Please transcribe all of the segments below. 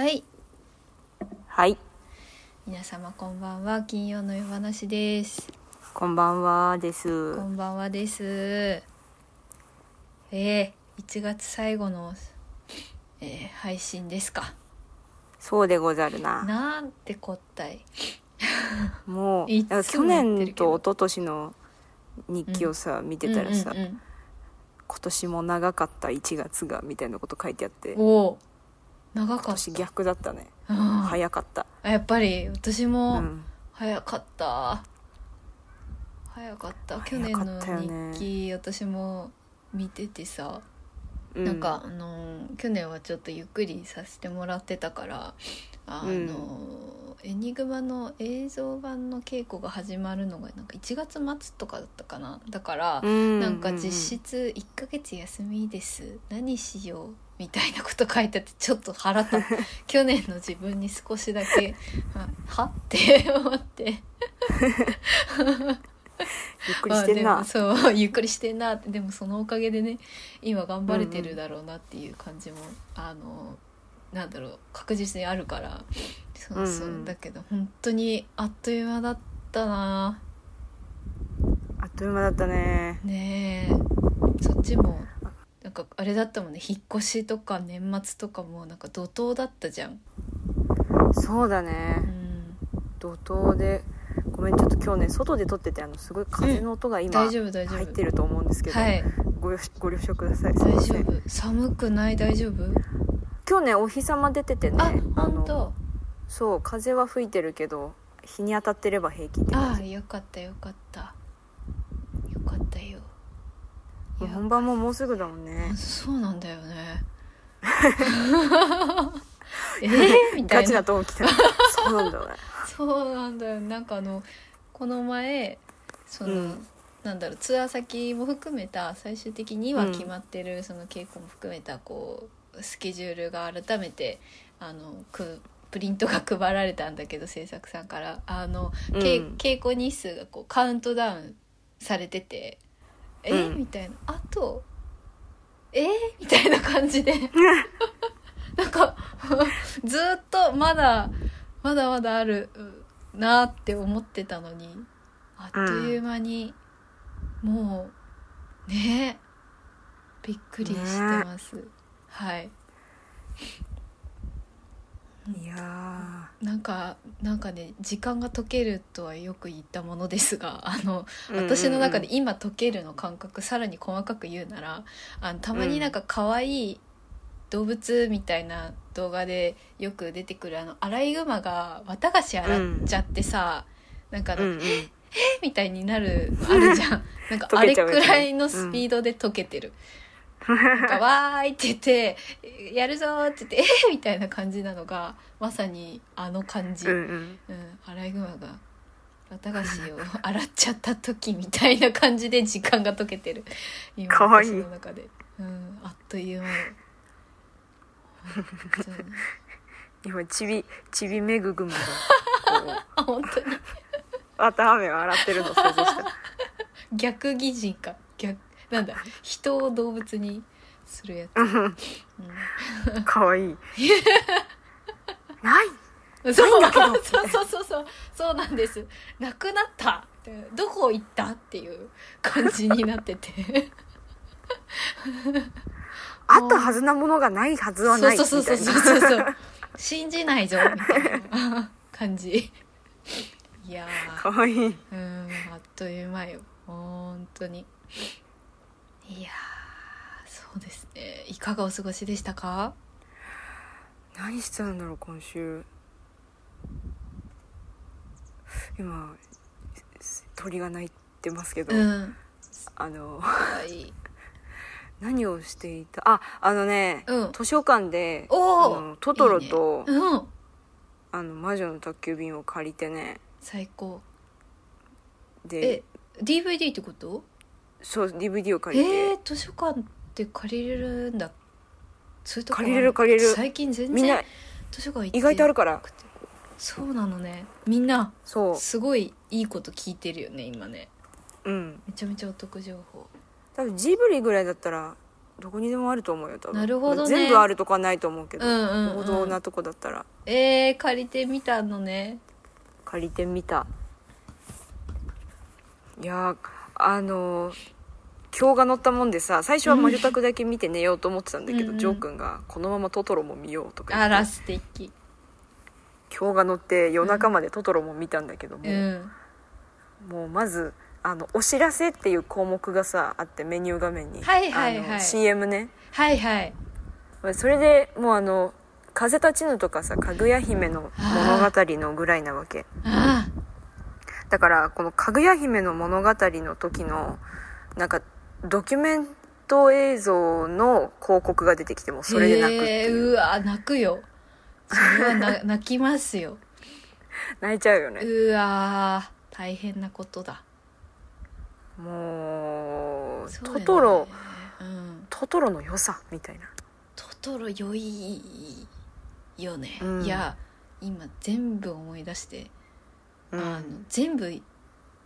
はいはい、皆様こんばんは。金曜の夜話です。こんばんはです。こんばんはです。1月最後の、配信ですか。そうでござるな。なんてこったいもう去年と一昨年の日記をさ、見てたらさ、今年も長かった1月がみたいなこと書いてあって、お長かった。今年逆だったね、うん、早かった。やっぱり私も早かった、うん、早かった。去年の日記、ね、私も見ててさ、うん、なんか去年はちょっとゆっくりさせてもらってたから、エニグマの映像版の稽古が始まるのがなんか1月末とかだったかな。だから、なんか実質1ヶ月休みです、何しようみたいなこと書いてあって、ちょっと腹立った去年の自分に少しだけはって思ってゆっくりしてんな、そうゆっくりしてんなって。でもそのおかげでね、今頑張れてるだろうなっていう感じも、なんだろう、確実にあるから。そうそう、だけど本当にあっという間だったな。あっという間だったね。ねえ、そっちもなんかあれだったもんね、引っ越しとか年末とかもなんか怒涛だったじゃん。そうだね、怒涛で。ごめん、ちょっと今日ね外で撮ってて、すごい風の音が今入ってると思うんですけど、はい、ご了承ください。大丈夫、寒くない？大丈夫？今日ねお日様出ててね、本当。そう風は吹いてるけど日に当たってれば平気って感じ。よかったよかったよかったよ。本番ももうすぐだもんね。そうなんだよねみたいなガチなトーン来たそうなんだよねそうなんだよ。なんかこの前その、なんだろう、ツアー先も含めた最終的には決まってる、その稽古も含めたこうスケジュールが改めてプリントが配られたんだけど、制作さんから稽古日数がこうカウントダウンされてて、みたいな、あとみたいな感じでなんかずっとまだあるなって思ってたのに、あっという間に、もうねびっくりしてます、はい。いやなんかね、時間が解けるとはよく言ったものですが、私の中で今解けるの感覚、さらに細かく言うなら、たまになんか可愛い動物みたいな動画でよく出てくるアライグマが綿菓子洗っちゃってさ、なんかみたいになるあるじゃんなんかあれくらいのスピードで解けてる、なんかわーいって言ってやるぞーって言ってみたいな感じなのがまさに感じ、アライグマが綿菓子を洗っちゃった時みたいな感じで時間が溶けてる今私の中で、あっという間今ちびめぐぐまが本当に綿あめを洗ってるの想像した。逆擬人か、なんだ、人を動物にするやつ、かわいいないそうだけどそうなんです、なくなったどこ行ったっていう感じになっててあったはずなものがないはずはないみたいな、信じないぞみたいな感じ。いやーかわいい、あっという間よ本当に。いやそうですね。いかがお過ごしでしたか？何してたんだろう今週。今鳥が鳴いてますけど、何をしていた？図書館でトトロといい、ね、魔女の宅急便を借りてね。最高。で DVD ってこと？そう DVD を借りて、図書館って借りれるんだ。そういうとこ借りれる。最近全然みんな図書館行って意外とあるから。そうなのね、みんなそうすごいいいこと聞いてるよね今ね。めちゃめちゃお得情報。多分ジブリぐらいだったらどこにでもあると思うよ多分。なるほどね、全部あるとかないと思うけど、うんうんうん、王道なとこだったら。借りてみたのね。借りてみた。いや今日が乗ったもんでさ、最初はマリュタクだけ見て寝ようと思ってたんだけど、うん、ジョー君がこのままトトロも見ようとか言って、あら素敵。今日が乗って夜中までトトロも見たんだけども、うん、もうまずお知らせっていう項目がさあって、メニュー画面に、はいはいはい、CM ね、はいはい、それでもう風立ちぬとかさ、かぐや姫の物語のぐらいなわけ。ああ、だからこのかぐや姫の物語の時のなんかドキュメント映像の広告が出てきても、それで泣くっていう。うわ泣くよそれは泣きますよ泣いちゃうよね。うわ大変なことだ。も うトトロ、うん、トトロの良さみたいな。トトロ良いよね、うん、いや今全部思い出して、うん、全部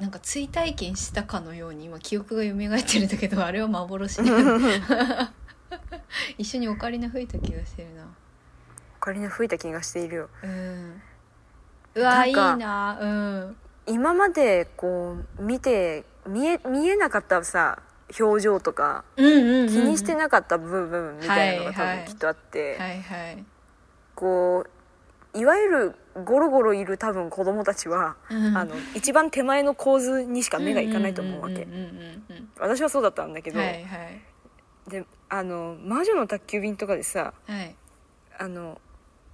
なんか追体験したかのように今記憶が蘇ってるんだけど、あれは幻だよ一緒にオカリナ吹いた気がしてるな。オカリナ吹いた気がしているよ、うん、うわいいな、うん、今までこう見て見えなかったさ表情とか、うんうんうん、気にしてなかった部分みたいなのが多分きっとあって、はいはいはいはい、こういわゆるゴロゴロいる多分子供たちは、うん、一番手前の構図にしか目がいかないと思うわけ。私はそうだったんだけど、はいはい、で魔女の宅急便とかでさ、はい、ファ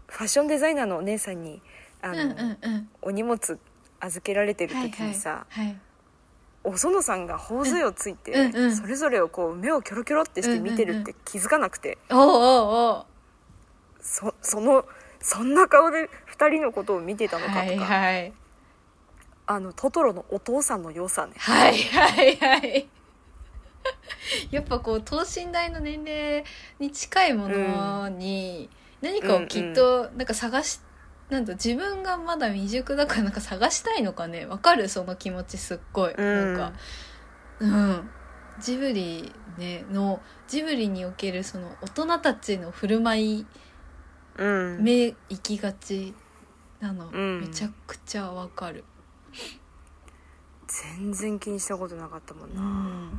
ッションデザイナーのお姉さんにうんうんうん、お荷物預けられてる時にさ、はいはいはい、お園さんが頬杖をついて、うんうん、それぞれをこう目をキョロキョロってして見てるって気づかなくて、うんうんうん、そんな顔で2人のことを見てたのかとか、はいはい、トトロのお父さんの良さね、はいはいはいやっぱこう等身大の年齢に近いものに何かをきっとなんか探して、うんうん、なんと自分がまだ未熟だからなんか探したいのかね。わかるその気持ちすっごい、うん、なんか、うん、ジブリにおけるその大人たちの振る舞い、うん、目行きがちなの、うん、めちゃくちゃわかる。全然気にしたことなかったもんな、うん、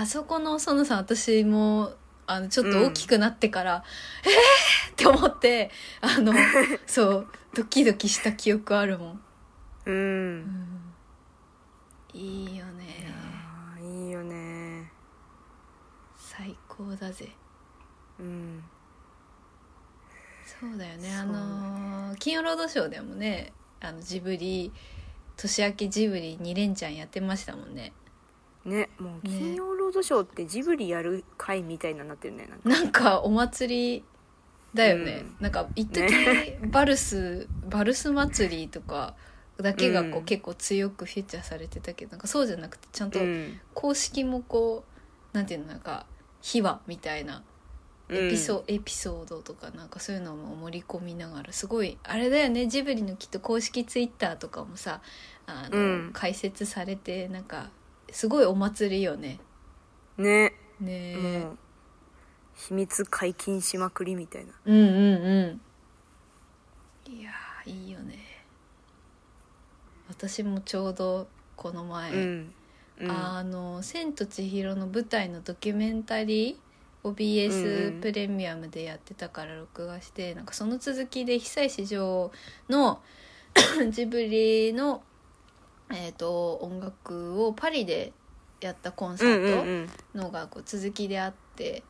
あそこの園さん私もちょっと大きくなってから、うん、って思ってそうドキドキした記憶あるもん、うん、うん、いいよね。いいよね、最高だぜ。うん、そうだよね。金曜ロードショーでもね、ジブリ年明けジブリ2連チャンやってましたもんね。ね、もう金曜ロードショーってジブリやる会みたいなになってるね。なんかお祭りだよね、うん、なんか一時、ね、バルス祭りとかだけがこう、うん、結構強くフィーチャーされてたけど、なんかそうじゃなくてちゃんと公式もこう、うん、なんていうの、なんか秘話みたいなエピソードとかなんかそういうのも盛り込みながら、すごいあれだよね、ジブリのきっと公式ツイッターとかもさうん、解説されて、なんかすごいお祭りよね。ね、うん、秘密解禁しまくりみたいな。うんうんうん。いやーいいよね。私もちょうどこの前、うんうん、千と千尋の舞台のドキュメンタリーを BS プレミアムでやってたから録画して、うんうん、なんかその続きで久石譲のジブリの音楽をパリでやったコンサートのがこう続きであって、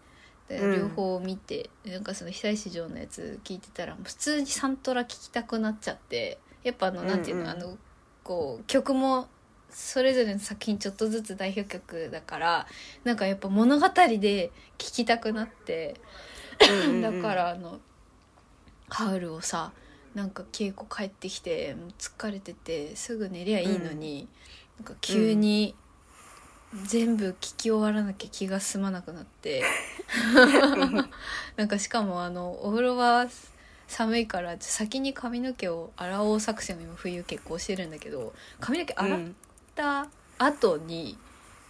うんうんうん、で両方見て、なんかその久石譲のやつ聞いてたら普通にサントラ聴きたくなっちゃって、やっぱなんていうの、うんうん、こう曲もそれぞれの作品ちょっとずつ代表曲だから、なんかやっぱ物語で聴きたくなって、うんうんうん、だからハウルをさ、なんか稽古帰ってきてもう疲れててすぐ寝りゃいいのに、うん、なんか急に全部聞き終わらなきゃ気が済まなくなってなんかしかもお風呂は寒いから先に髪の毛を洗おう作戦を今冬結構してるんだけど、髪の毛洗った後に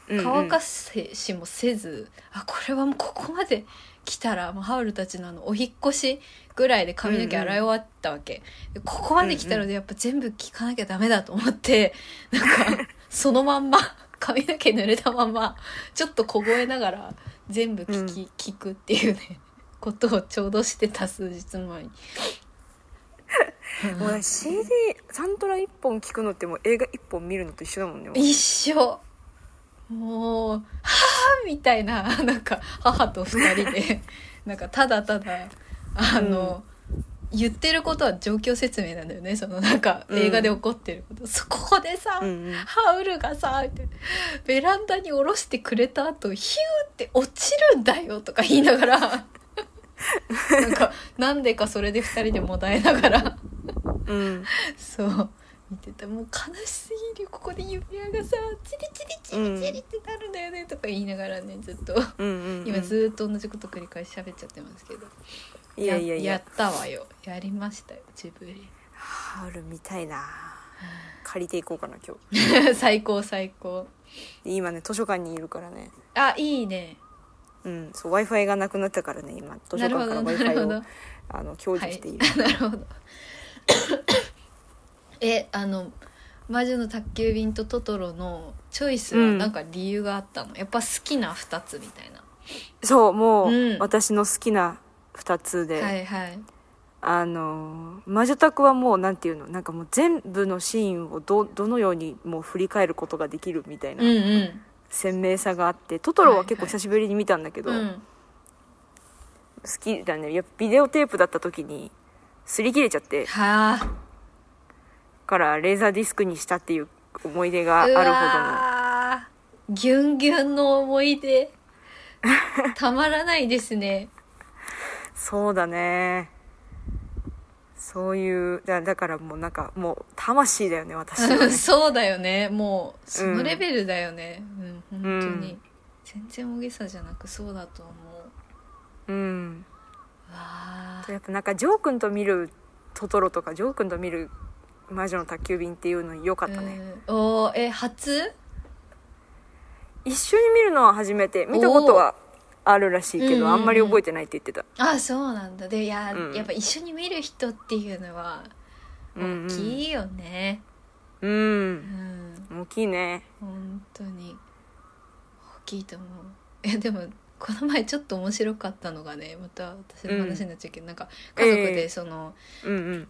乾かしもせず、うんうん、あこれはもうここまで来たらもうハウルたち のお引っ越しぐらいで髪の毛洗い終わったわけ、うんうん、ここまで来たのでやっぱ全部聞かなきゃダメだと思って、うんうん、なんかそのまんま髪の毛濡れたままちょっと凍えながら全部聞くっていうねことをちょうどしてた数日前にもう CD サントラ1本聴くのってもう映画1本見るのと一緒だもんね。一緒。もうはぁみたいな、なんか母と2人でなんかただただうん、言ってることは状況説明なんだよね。そのなんか映画で起こってること、うん、そこでさ、うんうん、ハウルがさベランダに下ろしてくれた後ヒューって落ちるんだよとか言いながらなんでかそれで2人でもだえながらうん、そう見てた。もう悲しすぎるよ、ここで指輪がさチリチリチリチリってなるんだよねとか言いながらねずっと、うんうんうん、今ずっと同じこと繰り返し喋っちゃってますけど、いやいやいややったわよ、やりましたよジブリ。ハウル見たいな、借りていこうかな今日最高最高。今ね図書館にいるからね。あいいね。うん、Wi-Fi がなくなったからね今図書館から Wi-Fi を享受している、はい、なるほど魔女の宅急便とトトロのチョイスはなんか理由があったの、うん、やっぱ好きな2つみたいな。そうもう、うん、私の好きな2つで、はいはい、魔女宅はもうなんていうのなんかもう全部のシーンをどのようにもう振り返ることができるみたいな、うんうん、鮮明さがあって、トトロは結構久しぶりに見たんだけど、はいはいうん、好きだね。やっぱビデオテープだった時に擦り切れちゃってはあからレーザーディスクにしたっていう思い出があるほどの、うわーギュンギュンの思い出たまらないですねそうだね、そういうだからもうなんかもう魂だよね私はねそうだよね、もうそのレベルだよね、うんうん、本当に、うん、全然大げさじゃなくそうだと思う。うんわやっぱなんかジョー君と見るトトロとかジョー君と見る魔女の宅急便っていうの良かったね。おー初？一緒に見るのは初めて。見たことはあるらしいけど、うんうんうん、あんまり覚えてないって言ってた。あそうなんだ。でいや、うん、やっぱ一緒に見る人っていうのは大きいよね。うん、うんうん、大きいね本当に大きいと思う。でもこの前ちょっと面白かったのがね、また私の話になっちゃうけど、うん、なんか家族でその、うんうん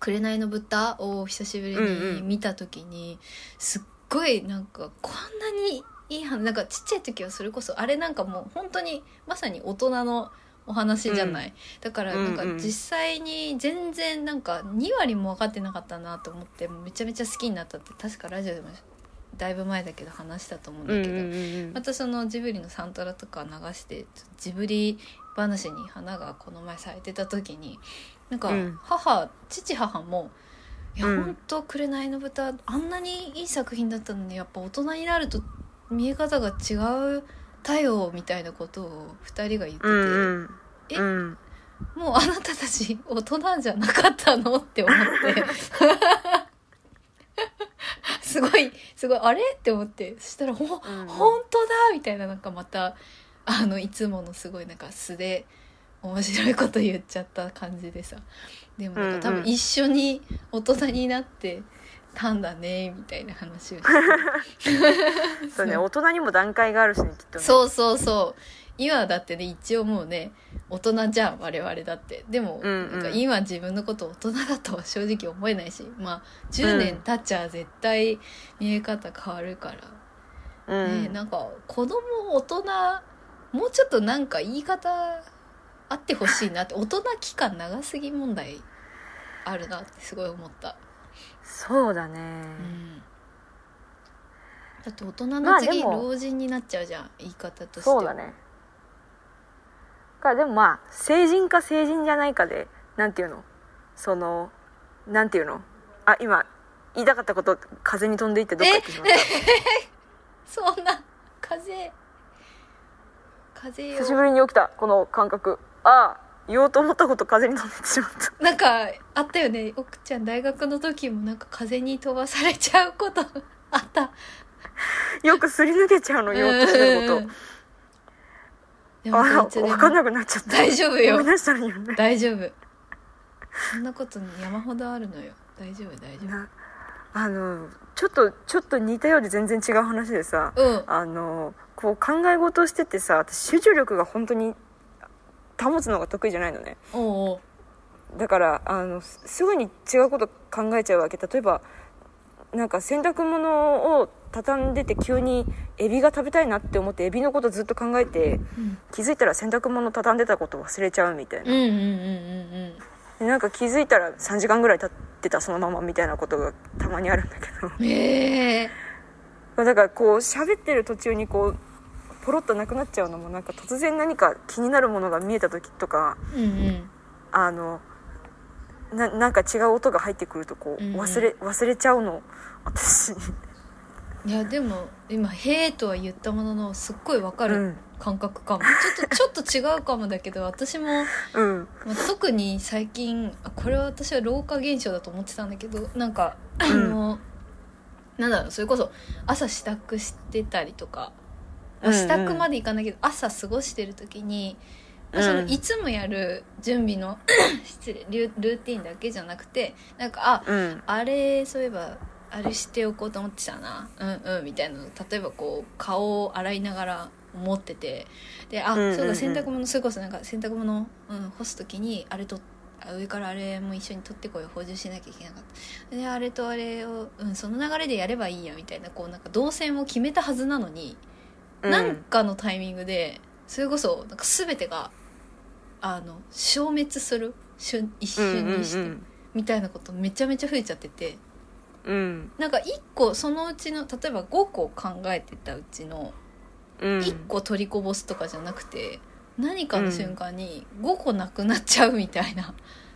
紅の豚を久しぶりに見た時に、うんうん、すっごいなんかこんなにいい話、なんかちっちゃい時はそれこそあれなんかもう本当にまさに大人のお話じゃない、うん、だからなんか実際に全然なんか2割も分かってなかったなと思ってめちゃめちゃ好きになったって確かラジオでもだいぶ前だけど話したと思うんだけど、うんうんうん、またそのジブリのサントラとか流してジブリ話に花がこの前咲いてた時になんか母もいや本当紅の豚あんなにいい作品だったのにやっぱ大人になると見え方が違う太陽みたいなことを2人が言ってて、うん、え、うん、もうあなたたち大人じゃなかったのって思ってすごいあれって思って、そしたら本当だみたいな、なんかまたいつものすごいなんか素で面白いこと言っちゃった感じでさ、でもなんか多分一緒に大人になってたんだねみたいな話をしてそうね大人にも段階があるしねきっとね。そうそうそう今だってね一応もうね大人じゃん我々だって。でも、うんうん、なんか今自分のこと大人だとは正直思えないし、まあ10年経っちゃ絶対見え方変わるから、うんね、なんか子供大人もうちょっとなんか言い方あってほしいなって大人期間長すぎ問題あるなってすごい思った。そうだね、うん、だって大人の次、まあ、老人になっちゃうじゃん言い方として。そうだねでもまあ成人か成人じゃないかでなんていうのそのなんていうのあ今言いたかったこと風に飛んでいってどっか行ってしまった。そんな風よ久しぶりに起きたこの感覚。ああ言おうと思ったこと風に飛んでしまった。なんかあったよね奥ちゃん大学の時もなんか風に飛ばされちゃうことあったよくすり抜けちゃうのよ、私のこと。あ、分かんなくなっちゃった。大丈夫よ。思い出したらいいよね。大丈夫。そんなこと山ほどあるのよ。大丈夫大丈夫。ちょっと似たようで全然違う話でさ、うん、こう考え事をしててさ、私集中力が本当に保つのが得意じゃないのね。おうおう。だからすぐに違うこと考えちゃうわけ。例えばなんか洗濯物を畳んでて急にエビが食べたいなって思ってエビのことずっと考えて、うん、気づいたら洗濯物畳んでたこと忘れちゃうみたいな、うんうんうんうん、でなんか気づいたら3時間ぐらい経ってたそのままみたいなことがたまにあるんだけど、だからこう喋ってる途中にこうポロッとなくなっちゃうのもなんか突然何か気になるものが見えた時とか、うんうん、なんか違う音が入ってくるとこう忘れちゃうの私。いやでも今へーとは言ったもののすっごいわかる感覚かも、うん、ちょっと違うかもだけど私も、うんまあ、特に最近これは私は老化現象だと思ってたんだけどなんかなんだろうそれこそ朝支度してたりとか、まあ、支度までいかないけど、うんうん、朝過ごしてる時にそのいつもやる準備のルーティンだけじゃなくてなんかあれそういえばあれしておこうと思ってたなうんうんみたいなの例えばこう顔を洗いながら思っててでそうだ洗濯物それこそなんか洗濯物、うん、干すときにあれと上からあれも一緒に取ってこい補充しなきゃいけなかったであれとあれを、うん、その流れでやればいいやみたいなこうなんか動線を決めたはずなのに、うん、なんかのタイミングでそれこそなんか全てが消滅する一瞬にして、うんうんうん、みたいなことめちゃめちゃ増えちゃってて、うん、なんか1個そのうちの例えば5個考えてたうちの1個取りこぼすとかじゃなくて、うん、何かの瞬間に5個なくなっちゃうみたいな、う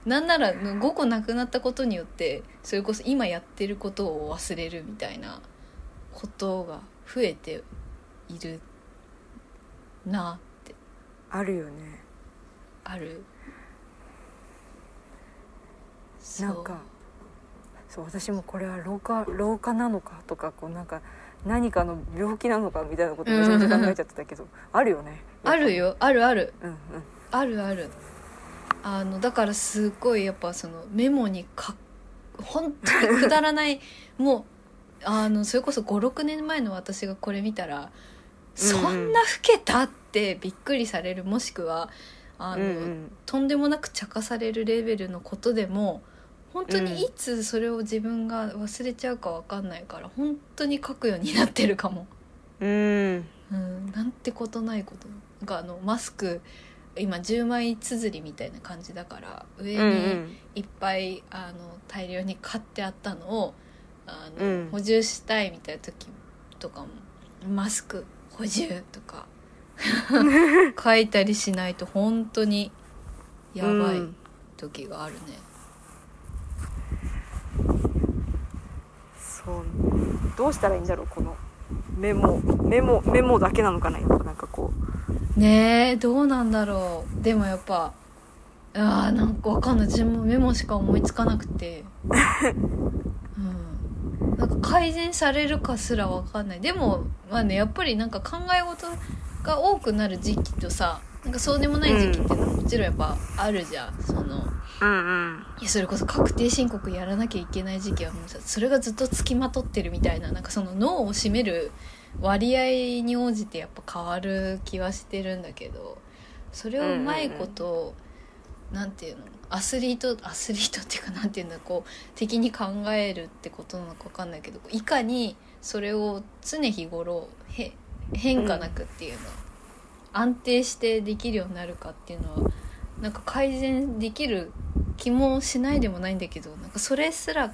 ん、なんなら5個なくなったことによってそれこそ今やってることを忘れるみたいなことが増えているなってあるよねあるなんかそう私もこれは老化なのかとかこうなんか何かの病気なのかみたいなことめちゃめちゃ考えちゃってたけど、うんうんうん、あるよねあるよあるある、うんうん、あるあるだからすごいやっぱそのメモに本当にくだらないもうそれこそ 5,6 年前の私がこれ見たらそんな老けたってびっくりされるもしくはうんうん、とんでもなく茶化されるレベルのことでも本当にいつそれを自分が忘れちゃうか分かんないから本当に書くようになってるかも、うんうん、なんてことないことなんかマスク今10枚綴りみたいな感じだから上にいっぱい大量に買ってあったのを補充したいみたいな時とかもマスク補充とか書いたりしないと本当にやばい時があるね、うん、そうどうしたらいいんだろうこのメモだけなのかなやっぱなんかこうねえどうなんだろうでもやっぱなんかわかんない自分もメモしか思いつかなくてなんか改善されるかすらわかんないでもまあねやっぱりなんか考え事が多くなる時期とさなんかそうでもない時期ってのはもちろんやっぱあるじゃんその、うんうん、いやそれこそ確定申告やらなきゃいけない時期はもうさそれがずっとつきまとってるみたいななんかその脳を占める割合に応じてやっぱ変わる気はしてるんだけどそれをうまいこと、うんうん、なんていうのアスリートっていうかなんていうんだこう敵に考えるってことなのか分かんないけどいかにそれを常日頃変化なくっていうの、安定してできるようになるかっていうのはなんか改善できる気もしないでもないんだけどなんかそれすら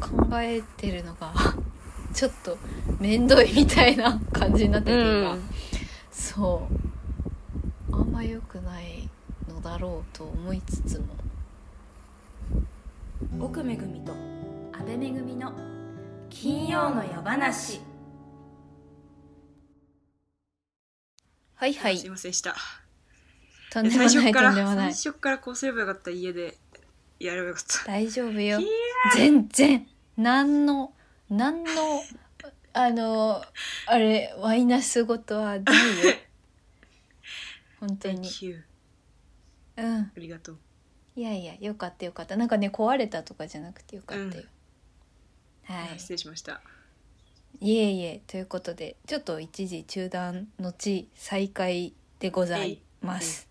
考えてるのがちょっとめんどいみたいな感じになってて、うん、そうあんま良くないのだろうと思いつつも奥めぐみと阿部めぐみの金曜の夜話はいはいすいませんでしたとんでもないとんでもない最初からこうすればよかった家でやればよかった大丈夫よ全然何のあれワイナスごとはないよ。本当に。うん。ありがとう。いやいや、よかったよかった。なんかね、壊れたとかじゃなくてよかったよ。うん、はい。失礼しました。いえいえ、ということでちょっと一時中断のち再開でございます。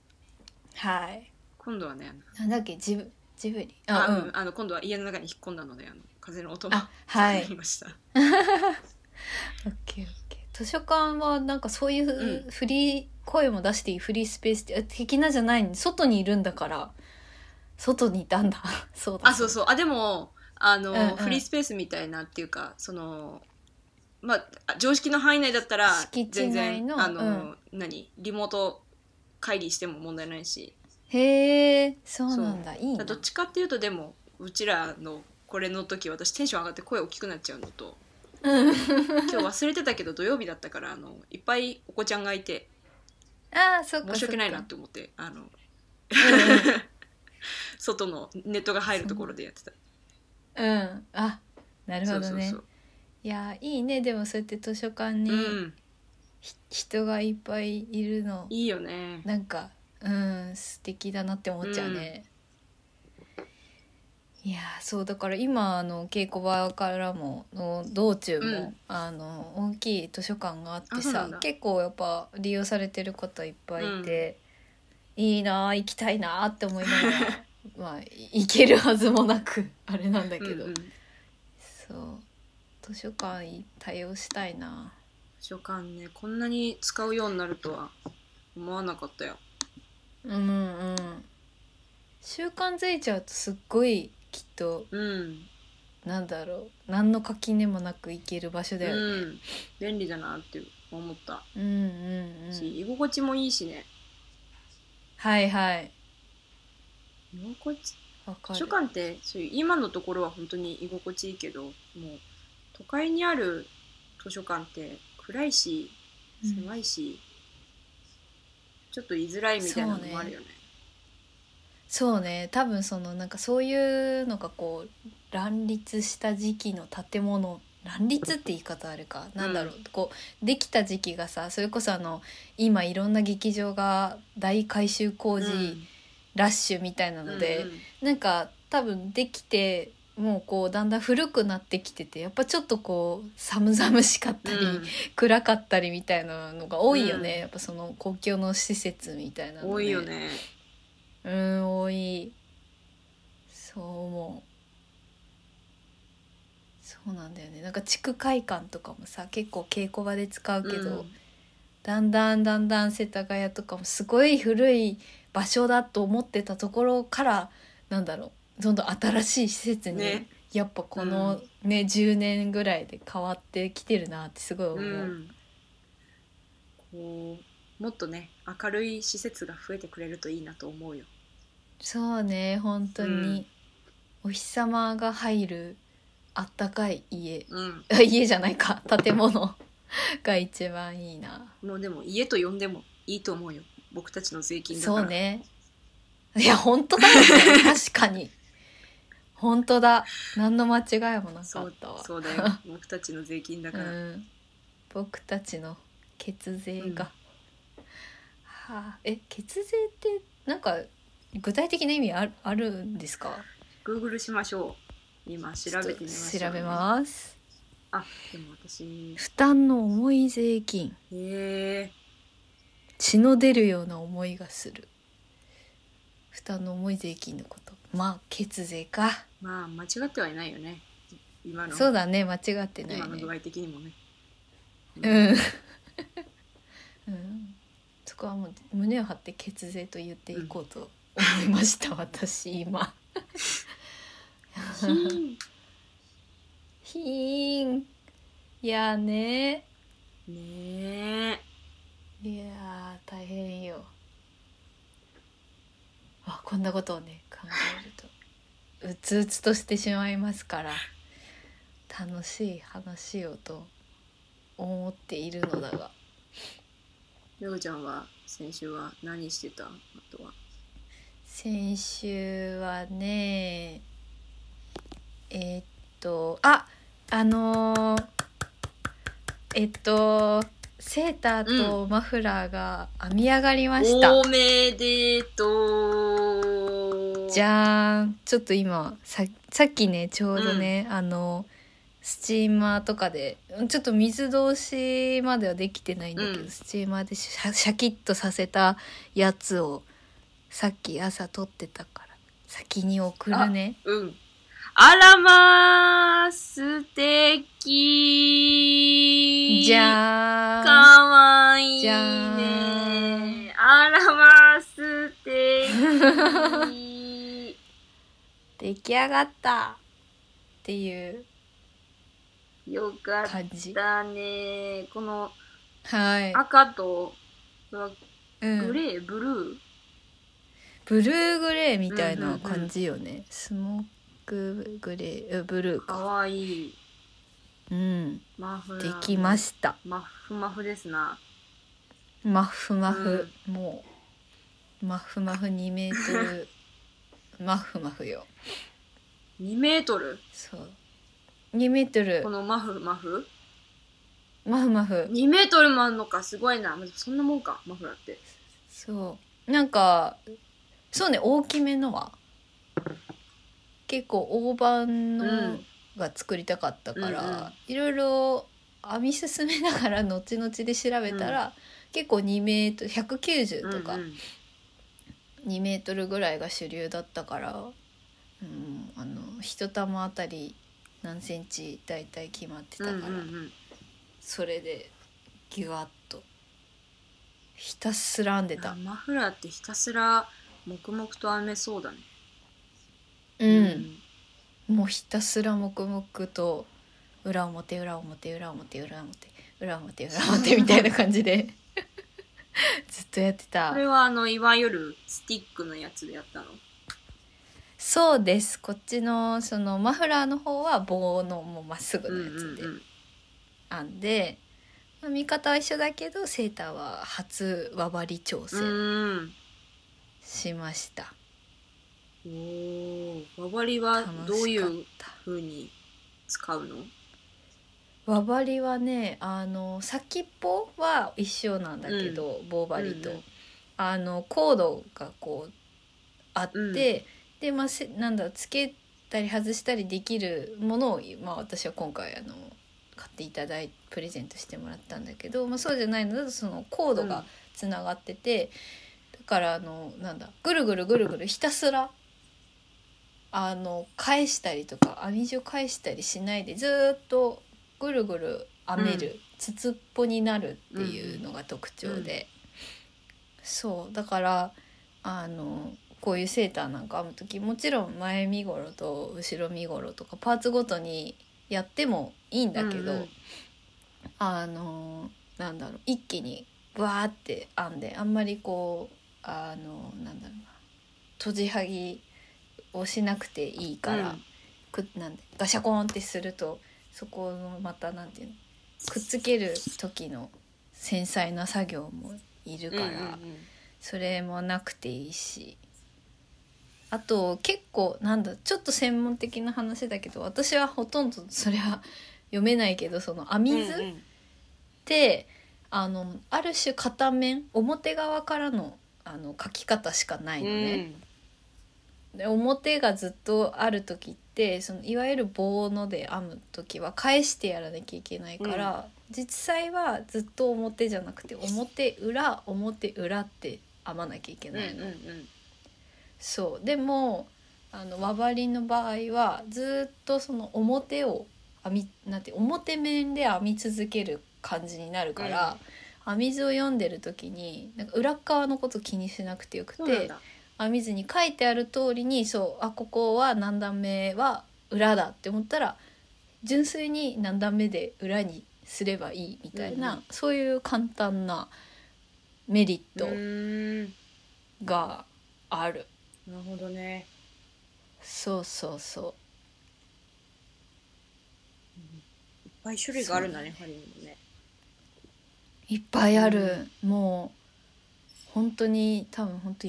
はい。今度はね、なんだっけ、ジブリ。うん、今度は家の中に引っ込んだので風の音も入りました。オッケーオッケー。図書館はなんかそういうフリー、声も出していいフリースペースって的なじゃないの、外にいるんだから外にいたんだ。そうだ。あ、そうそう。あ、でもうんうん、フリースペースみたいなっていうか、そのまあ常識の範囲内だったら全然リモート会議しても問題ないし。へえ、そうなんだ。いいな。どっちかっていうとでもうちらのこれの時私テンション上がって声大きくなっちゃうのと、今日忘れてたけど土曜日だったからいっぱいお子ちゃんがいて、あ、そっか、申し訳ないなって思って外のネットが入るところでやってた。うん、あ、なるほどね。そうそうそう。いや、いいね。でもそうやって図書館に、うん、人がいっぱいいるのいいよね。なんか、うん、素敵だなって思っちゃうね。うん、いや、そうだから今稽古場からもの道中も、うん、大きい図書館があってさ、結構やっぱ利用されてる方いっぱいいて、うん、いいな、行きたいなって思いながら。まあ、行けるはずもなくあれなんだけど、うんうん、そう、図書館対応したいな。図書館ね、こんなに使うようになるとは思わなかったよ。うんうん。習慣づいちゃうとすっごいきっと、うん、なんだろう、何の垣根もなく行ける場所だよね。うん、便利だなって思った、うんうんうん、し居心地もいいしね。はいはい。図書館ってそういう今のところは本当に居心地いいけど、もう都会にある図書館って暗いし狭いし、うん、ちょっと居づらいみたいなのもあるよね。そうね。多分なんかそういうのがこう乱立した時期の建物、乱立って言い方あるか、なんだろう、うん、こうできた時期がさ、それこそ今いろんな劇場が大改修工事、うん、ラッシュみたいなので、うんうん、なんか多分できてもうこうだんだん古くなってきてて、やっぱちょっとこう寒々しかったり、うん、暗かったりみたいなのが多いよね、うん、やっぱその公共の施設みたいなの、ね、多いよね。うん、多い。そう思う。そうなんだよね。なんか地区会館とかもさ、結構稽古場で使うけど、うん、だんだん世田谷とかもすごい古い場所だと思ってたところから、なんだろう、どんどん新しい施設に、ね、やっぱこの、うん、ね、10年ぐらいで変わってきてるなってすごい思う。うん、こうもっとね、明るい施設が増えてくれるといいなと思うよ。そうね、本当に、うん、お日様が入るあったかい家、うん、家じゃないか、建物が一番いいな。もうでも家と呼んでもいいと思うよ。僕たちの税金だから。そうね。いや、本当だよね。確かに。本当だ。何の間違いもなかったわ。そうだよ。僕たちの税金だから。うん、僕たちの血税が。うん、はあ、血税ってなんか具体的な意味あるんですか？Google しましょう。今調べてみましょう、ね。調べます。あ、でも私。負担の重い税金。へえ。血の出るような思いがする負担の重い税金のこと。まあ血税か。まあ間違ってはいないよね。今の。そうだね、間違ってないね。今の具合的にもね。うん。うん、そこはもう胸を張って血税と言っていこうと思いました、うん、私今。ひーん。いやーねー。ねー。いやー大変よ。あ、こんなことをね考えるとうつうつとしてしまいますから、楽しい話をと思っているのだが。りょうちゃんは先週は何してた？あとは先週はね、あ、セーターとマフラーが編み上がりました、うん、おめでとう。じゃーん。ちょっと今 さっきねちょうどね、うん、スチーマーとかでちょっと水通しまではできてないんだけど、うん、スチーマーでシャキッとさせたやつをさっき朝撮ってたから先に送るね。うん。あらまー、素敵。じゃーん。かわいいね。じゃーん。あらまー、素敵。出来上がったっていう感じ。よかったね。この赤と、はい、グレー、うん、ブルーグレーみたいな感じよね。うんうんうん、スモークグレーブルーか。かわいい。うん。マフラーできました。マフマフですな。マフ、うん、もうマフマフ2メートルマフマフよ。2メートル。そう。2メートル。このマフマフ。2メートルもあんのか、すごいな。そんなもんかマフラーって。そう。なんかそうね、大きめのは。結構大判のが作りたかったから、うん、いろいろ編み進めながら後々で調べたら、うん、結構2メートル190とか、うんうん、2メートルぐらいが主流だったから、うん、一玉あたり何センチだいたい決まってたから、うんうんうん、それでギュワッとひたすら編んでた。マフラーってひたすら黙々と編めそうだね。うん、うん、もうひたすら黙々と裏表みたいな感じでずっとやってた。これはいわゆるスティックのやつでやったの？そうです。こっちのそのマフラーの方は棒のもうまっすぐのやつで編んで、編み方は一緒だけどセーターは初輪針調整しました。輪針はどういう風に使うの？輪針はね、先っぽは一緒なんだけど、うん、棒針と、うん、コードがこうあって、うん、でまあなんだつけたり外したりできるものを、まあ、私は今回買っていただいてプレゼントしてもらったんだけど、まあ、そうじゃないのだとそのコードがつながってて、だからなんだぐるぐるひたすら。返したりとか編み地を返したりしないでずっとぐるぐる編める、うん、筒っぽになるっていうのが特徴で、うん、そうだからこういうセーターなんか編むときもちろん前身ごろと後ろ身ごろとかパーツごとにやってもいいんだけど、うん、なんだろう一気にバーって編んであんまりこうなんだろうなとじはぎをしなくていいから、うん、なんでガシャコンってするとそこのまたなんていうのくっつける時の繊細な作業もいるから、うんうんうん、それもなくていいし、あと結構なんだちょっと専門的な話だけど私はほとんどそれは読めないけどその編み図って、うんうん、ある種片面表側からの、書き方しかないのね、うん、表がずっとある時ってそのいわゆる棒ので編む時は返してやらなきゃいけないから、うん、実際はずっと表じゃなくて表裏って編まなきゃいけないの、うんうんうん、そうでも輪針の場合はずっとその表をなんて表面で編み続ける感じになるから、うん、編み図を読んでる時になんか裏側のこと気にしなくてよくて編み図に書いてある通りにそうここは何段目は裏だって思ったら純粋に何段目で裏にすればいいみたいな、うん、そういう簡単なメリットがある。なるほどね。そういっぱい種類があるんだね、針にもね。いっぱいある、うん、もう本当に多分本当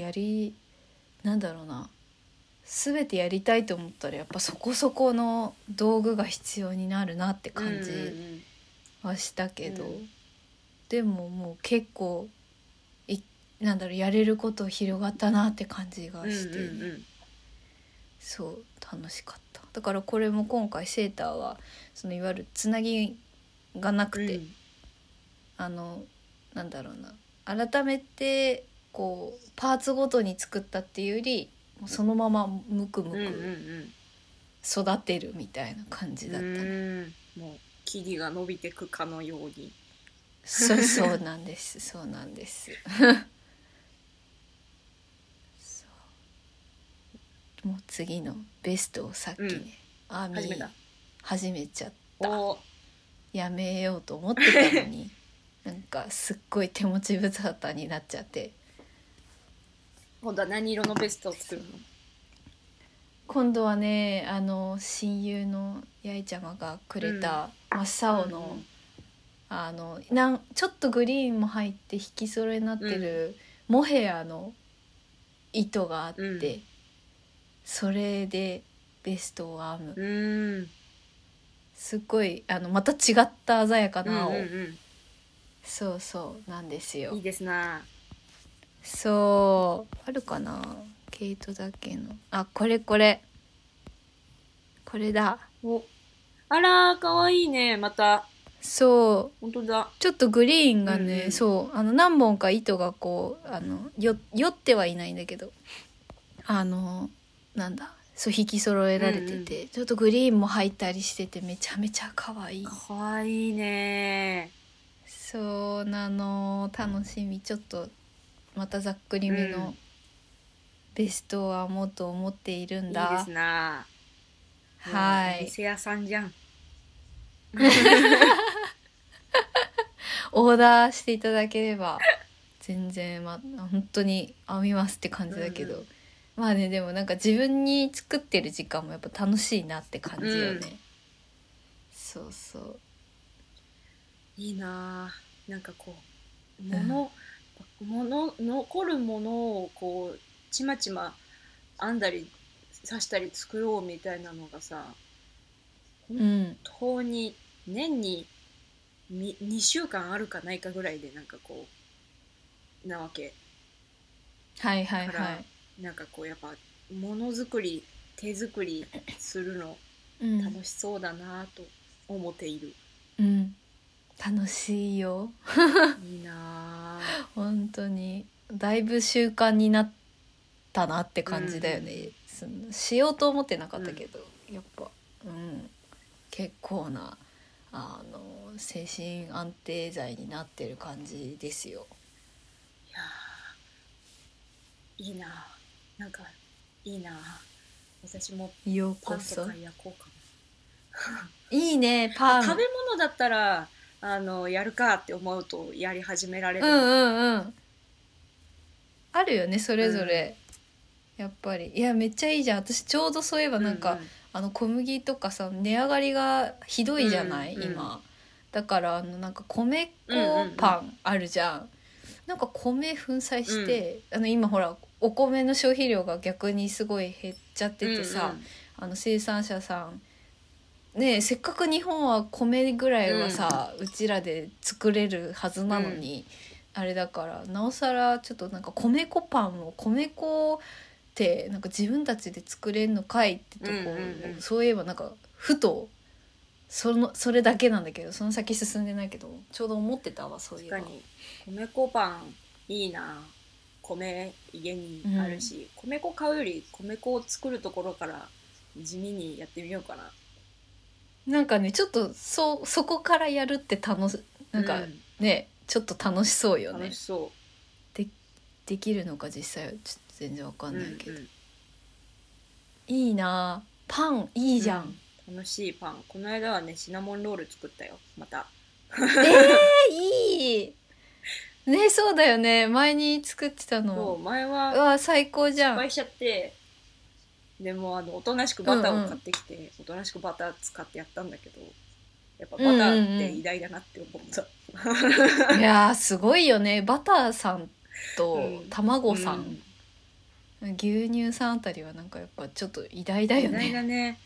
なんだろうな全てやりたいと思ったらやっぱそこそこの道具が必要になるなって感じはしたけど、うん、でももう結構なんだろう、やれること広がったなって感じがして、うんうんうん、そう楽しかった。だからこれも今回セーターはそのいわゆるつなぎがなくて、うん、なんだろうな、改めてこうパーツごとに作ったっていうよりもうそのままむくむく育てるみたいな感じだった、ね。うんうんうん、もう木々が伸びてくかのように。そうなんです、そうなんですもう次のベストをさっきね、うん、アーミー始めちゃった。やめようと思ってたのになんかすっごい手持ち無沙汰になっちゃって。今度は何色のベストを作るの？今度はね、親友の八重ちゃまがくれた真っ青の、うん、ちょっとグリーンも入って引き揃えになってるモヘアの糸があって、うん、それでベストを編む、うん、すっごいまた違った鮮やかな青、うんうんうん、そうそうなんですよ。いいですな。そうあるかな、毛糸だけの。あ、これだ。お、あらかわいいね。またそう本当だ、ちょっとグリーンがね、うん、そう何本か糸がこうよってはいないんだけどなんだそう引き揃えられてて、うんうん、ちょっとグリーンも入ったりしててめちゃめちゃ可愛い。可愛いね。そうなの、楽しみ。ちょっとまたざっくりめのベストはもっと思っているんだ、うん、いいですな。はい、お店屋さんじゃんオーダーしていただければ全然、本当に編みますって感じだけど、うん、まあね、でもなんか自分に作ってる時間もやっぱ楽しいなって感じよね、うん、そうそう、いいな。なんかこう残るものをこうちまちま編んだり刺したり作ろうみたいなのがさ、本当に年に2週間あるかないかぐらいでなんかこうなわけ。はいはいはい。だからなんかこうやっぱものづくり手作りするの楽しそうだなと思っている。うん、うん、楽しいよ。いいな。本当にだいぶ習慣になったなって感じだよね。うん、しようと思ってなかったけど、うん、やっぱうん。結構な精神安定剤になってる感じですよ。いや、いいな、なんかいいな。私もパンとか焼こうかな。いいね、パン。食べ物だったらやるかって思うとやり始められる。うんうんうん。あるよねそれぞれ、うん、やっぱり。いやめっちゃいいじゃん。私ちょうどそういえばなんか。うんうん、小麦とかさ値上がりがひどいじゃない、うんうん、今だからなんか米粉パンあるじゃん、うんうんうん、なんか米粉砕して、うん、今ほらお米の消費量が逆にすごい減っちゃっててさ、うんうん、生産者さんねえ、せっかく日本は米ぐらいはさ、うん、うちらで作れるはずなのに、うん、あれだからなおさらちょっとなんか米粉パンを米粉ってなんか自分たちで作れんのかいってとこ、うんうんうん、そういえばなんかふとそれだけなんだけどその先進んでないけどちょうど思ってたわそういえば。確かに米粉パンいいな。米家にあるし、うん、米粉買うより米粉を作るところから地味にやってみようかな。なんかねちょっとそこからやるってなんかね、うん、ちょっと楽しそうよね。楽しそう できるのか実際はちょっと全然わかんないけど、うんうん、いいなパンいいじゃん、うん、楽しいパン。この間はねシナモンロール作ったよまたいいね。そうだよね前に作ってたの。そう前はうわ最高じゃん。失敗しちゃってでもおとなしくバターを買ってきて、うんうん、おとなしくバター使ってやったんだけどやっぱバターって偉大だなって思った、うんうん、いやすごいよねバターさんと卵さん、うんうん牛乳さんあたりはなんかやっぱちょっと偉大だよね。偉大だね。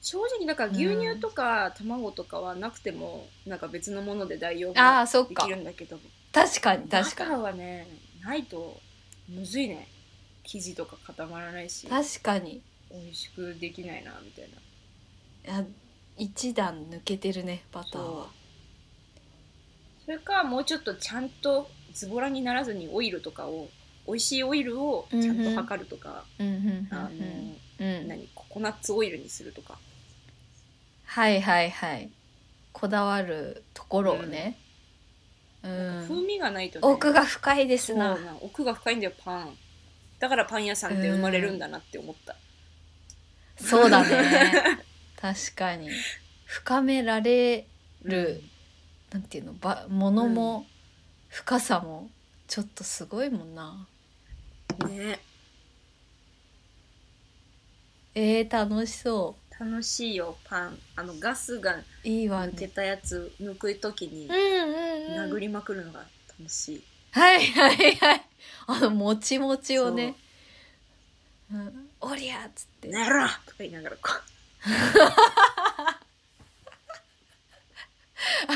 正直だから牛乳とか卵とかはなくてもなんか別のもので代用ができるんだけど、確かに確かにバターはねないとむずいね、生地とか固まらないし、確かに美味しくできないなみたいな。一段抜けてるねバターは。それかもうちょっとちゃんとズボラにならずにオイルとかを、美味しいオイルをちゃんと測るとか、ココナッツオイルにするとか、はいはいはい、こだわるところをね、うん、風味がないと、ね、奥が深いですな。奥が深いんだよパン。だからパン屋さんって生まれるんだなって思った、うん、そうだね確かに深められる、うん、なんていうのものも深さもちょっとすごいもんなね。楽しそう。楽しいよパン。ガスが抜けたやついい、ね、抜くときに殴りまくるのが楽しい、うんうんうん、はいはいはい、もちもちをね、うん、おりゃっつってならとか言いながらこ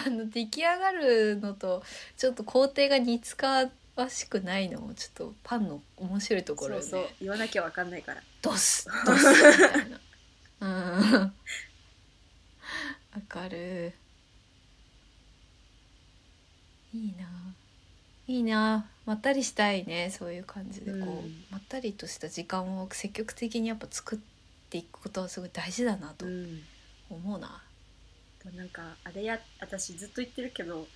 う出来上がるのとちょっと工程が似つかわしくないのもちょっとパンの面白いところよね。そうそう、言わなきゃ分かんないからドスドスみたいな、うん、分かる。いいないいな、まったりしたいね。そういう感じでこう、うん、まったりとした時間を積極的にやっぱ作っていくことはすごい大事だなと思うな、うん、なんかあれや私ずっと言ってるけど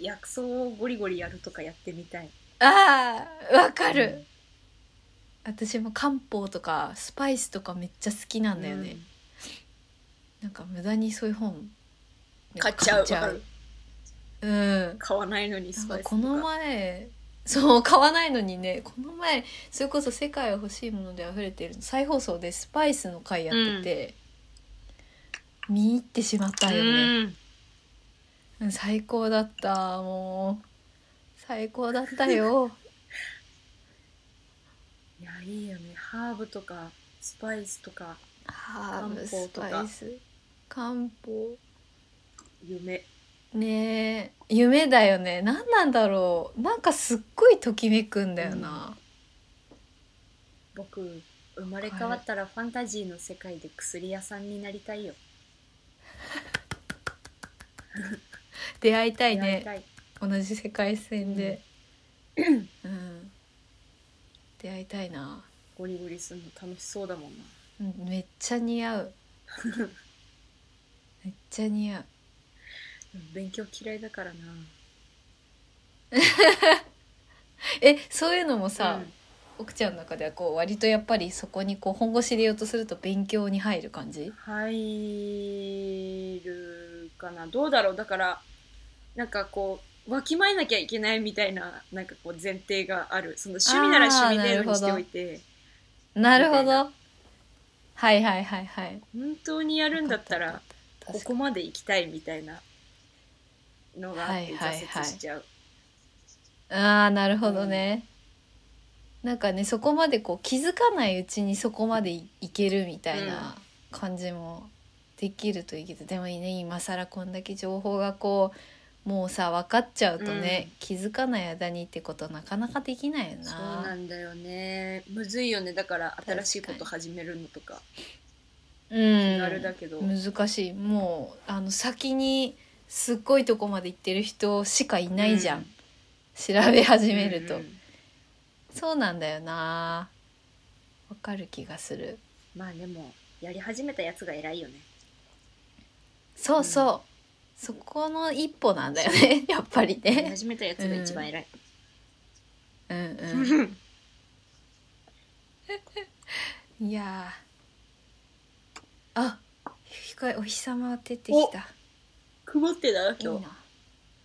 薬草をゴリゴリやるとかやってみたい。あーわかる、うん、私も漢方とかスパイスとかめっちゃ好きなんだよね、うん、なんか無駄にそういう本買っちゃうわかる、うん、買わないのにスパイスとか。この前そう買わないのにね、この前それこそ世界は欲しいものであふれている再放送でスパイスの回やってて、うん、見入ってしまったよね、うん、最高だった。もう最高だったよいやいいよね、ハーブとかスパイスとかハーブスパイス漢方夢ねえ、夢だよね。何なんだろう、なんかすっごいときめくんだよな、うん、僕生まれ変わったらファンタジーの世界で薬屋さんになりたいよ出会いたいね、同じ世界線で、うんうん、出会いたいな。ゴリゴリするの楽しそうだもんな、うん、めっちゃ似合うめっちゃ似合う。勉強嫌いだからなそういうのもさ、うん、奥ちゃんの中ではこう割とやっぱりそこにこう本腰入れようとすると勉強に入る感じ？入るかな、どうだろう。だからなんかこうわきまえなきゃいけないみたいな、なんかこう前提がある。その趣味なら趣味程度にしておいて、なるほど、はいはいはいはい、本当にやるんだったらここまで行きたいみたいなのがあって挫折しちゃう、はいはいはい、あーなるほどね、うん、なんかねそこまでこう気づかないうちにそこまで いけるみたいな感じもできるといいけど、うん、でもね今更こんだけ情報がこうもうさ分かっちゃうとね、うん、気づかない間にってことなかなかできないよな。そうなんだよね、むずいよね。だから新しいこと始めるのとか、うん、あれだけど難しい。もう先にすっごいとこまで行ってる人しかいないじゃん、うん、調べ始めると、うんうん、そうなんだよな、わかる気がする。まあでもやり始めたやつが偉いよね。そうそう、うん、そこの一歩なんだよねやっぱりね、やり始めたやつが一番偉い、うん、うんうんいやあお日様が出てきた。曇ってた今日。いいな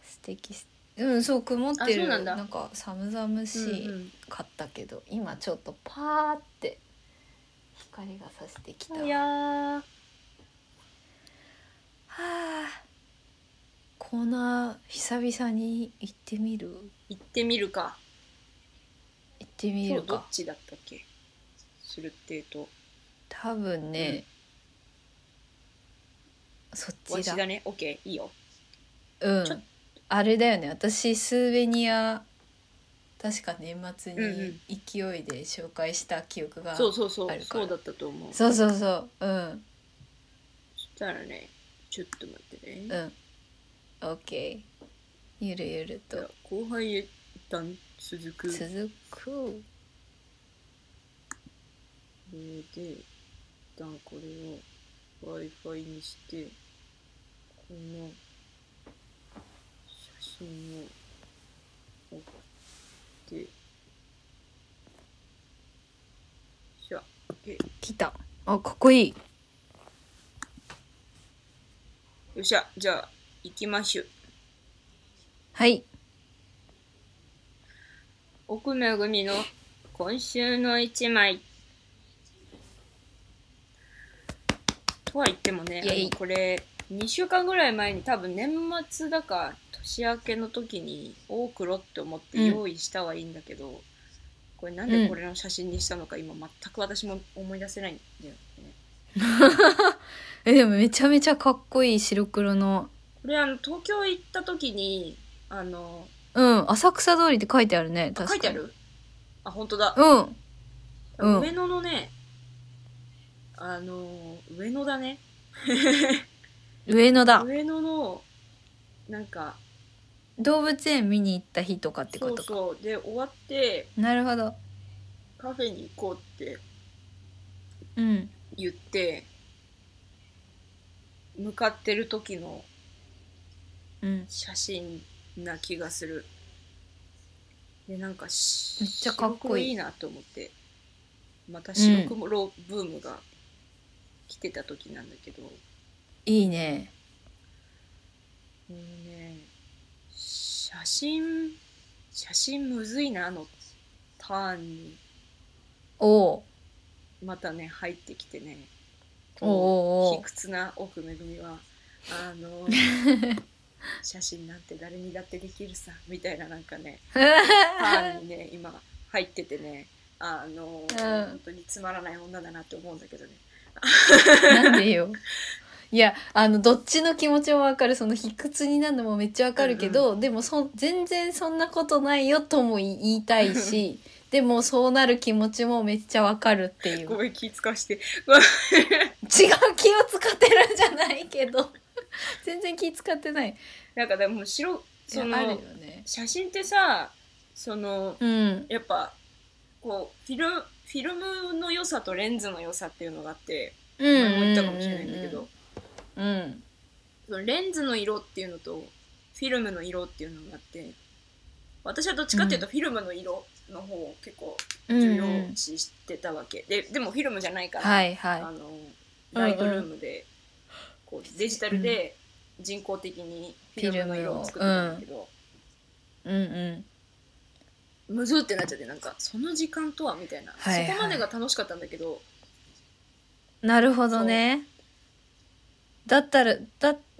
素敵、うんそう曇ってる。なんか寒々しかったけど、うんうん、今ちょっとパーって光がさしてきた。いやーはあこんな久々に行ってみる。行ってみるか。行ってみるか。どっちだったっけ？するっていうと多分ね、うん、そっちだ。私だね。 OK いいよ。うん、あれだよね、私スーベニア確か年末に勢いで紹介した記憶があるから、うんうん、そうだったと思う。そうそうそう、うん。そしたらね、ちょっと待ってね。うん、 OK ゆるゆると後輩へ一旦続くで、一旦これを Wi-Fi にして、この写真を送ってよっしゃ、OK 来た。あ、かっこいい。よっしゃ、じゃあ行きましょう。はい。奥めぐみの今週の一枚とは言ってもね、これ2週間ぐらい前に多分年末だか年明けの時におくろって思って用意したはいいんだけど、うん、これなんでこれの写真にしたのか今全く私も思い出せないんだよね。でもめちゃめちゃかっこいい白黒の。これ東京行った時にうん、浅草通りって書いてあるね。確かに書いてある。あ、本当だ。うん。上野のね、上野だね。上野だ。上野のなんか動物園見に行った日とかってことか。そうそう。で終わって、なるほど。カフェに行こうって言って、うん、向かってる時の写真な気がする。でなんかめっちゃかっこいいなと思って、また白黒ブームが来てた時なんだけど、いいね。もうね、写真むずいなのターンにまたね入ってきてね、卑屈な奥めぐみは写真なんて誰にだってできるさみたいな、なんかねターンにね今入っててね、本当につまらない女だなって思うんだけどね。なんでよ。いや、どっちの気持ちもわかる。その卑屈になるのもめっちゃわかるけど、うんうん、でも全然そんなことないよとも言いたいし、でもそうなる気持ちもめっちゃわかるっていう。ごめん、気使わして。違う、気を使ってるんじゃないけど、全然気使ってない。なんかでもそのあるよ、ね、写真ってさ、やっぱこうフィルムの良さとレンズの良さっていうのがあって、前も言ったかもしれないんだけど、うん、そのレンズの色っていうのとフィルムの色っていうのがあって、私はどっちかっていうとフィルムの色の方を結構重要視してたわけ、うんうん、でもフィルムじゃないから、はいはい、ライトルームでこうデジタルで人工的にフィルムの色を作ってたんだけど、うんうんうん、むずってなっちゃって、なんかその時間とはみたいな、はいはい、そこまでが楽しかったんだけど。なるほどね。だったら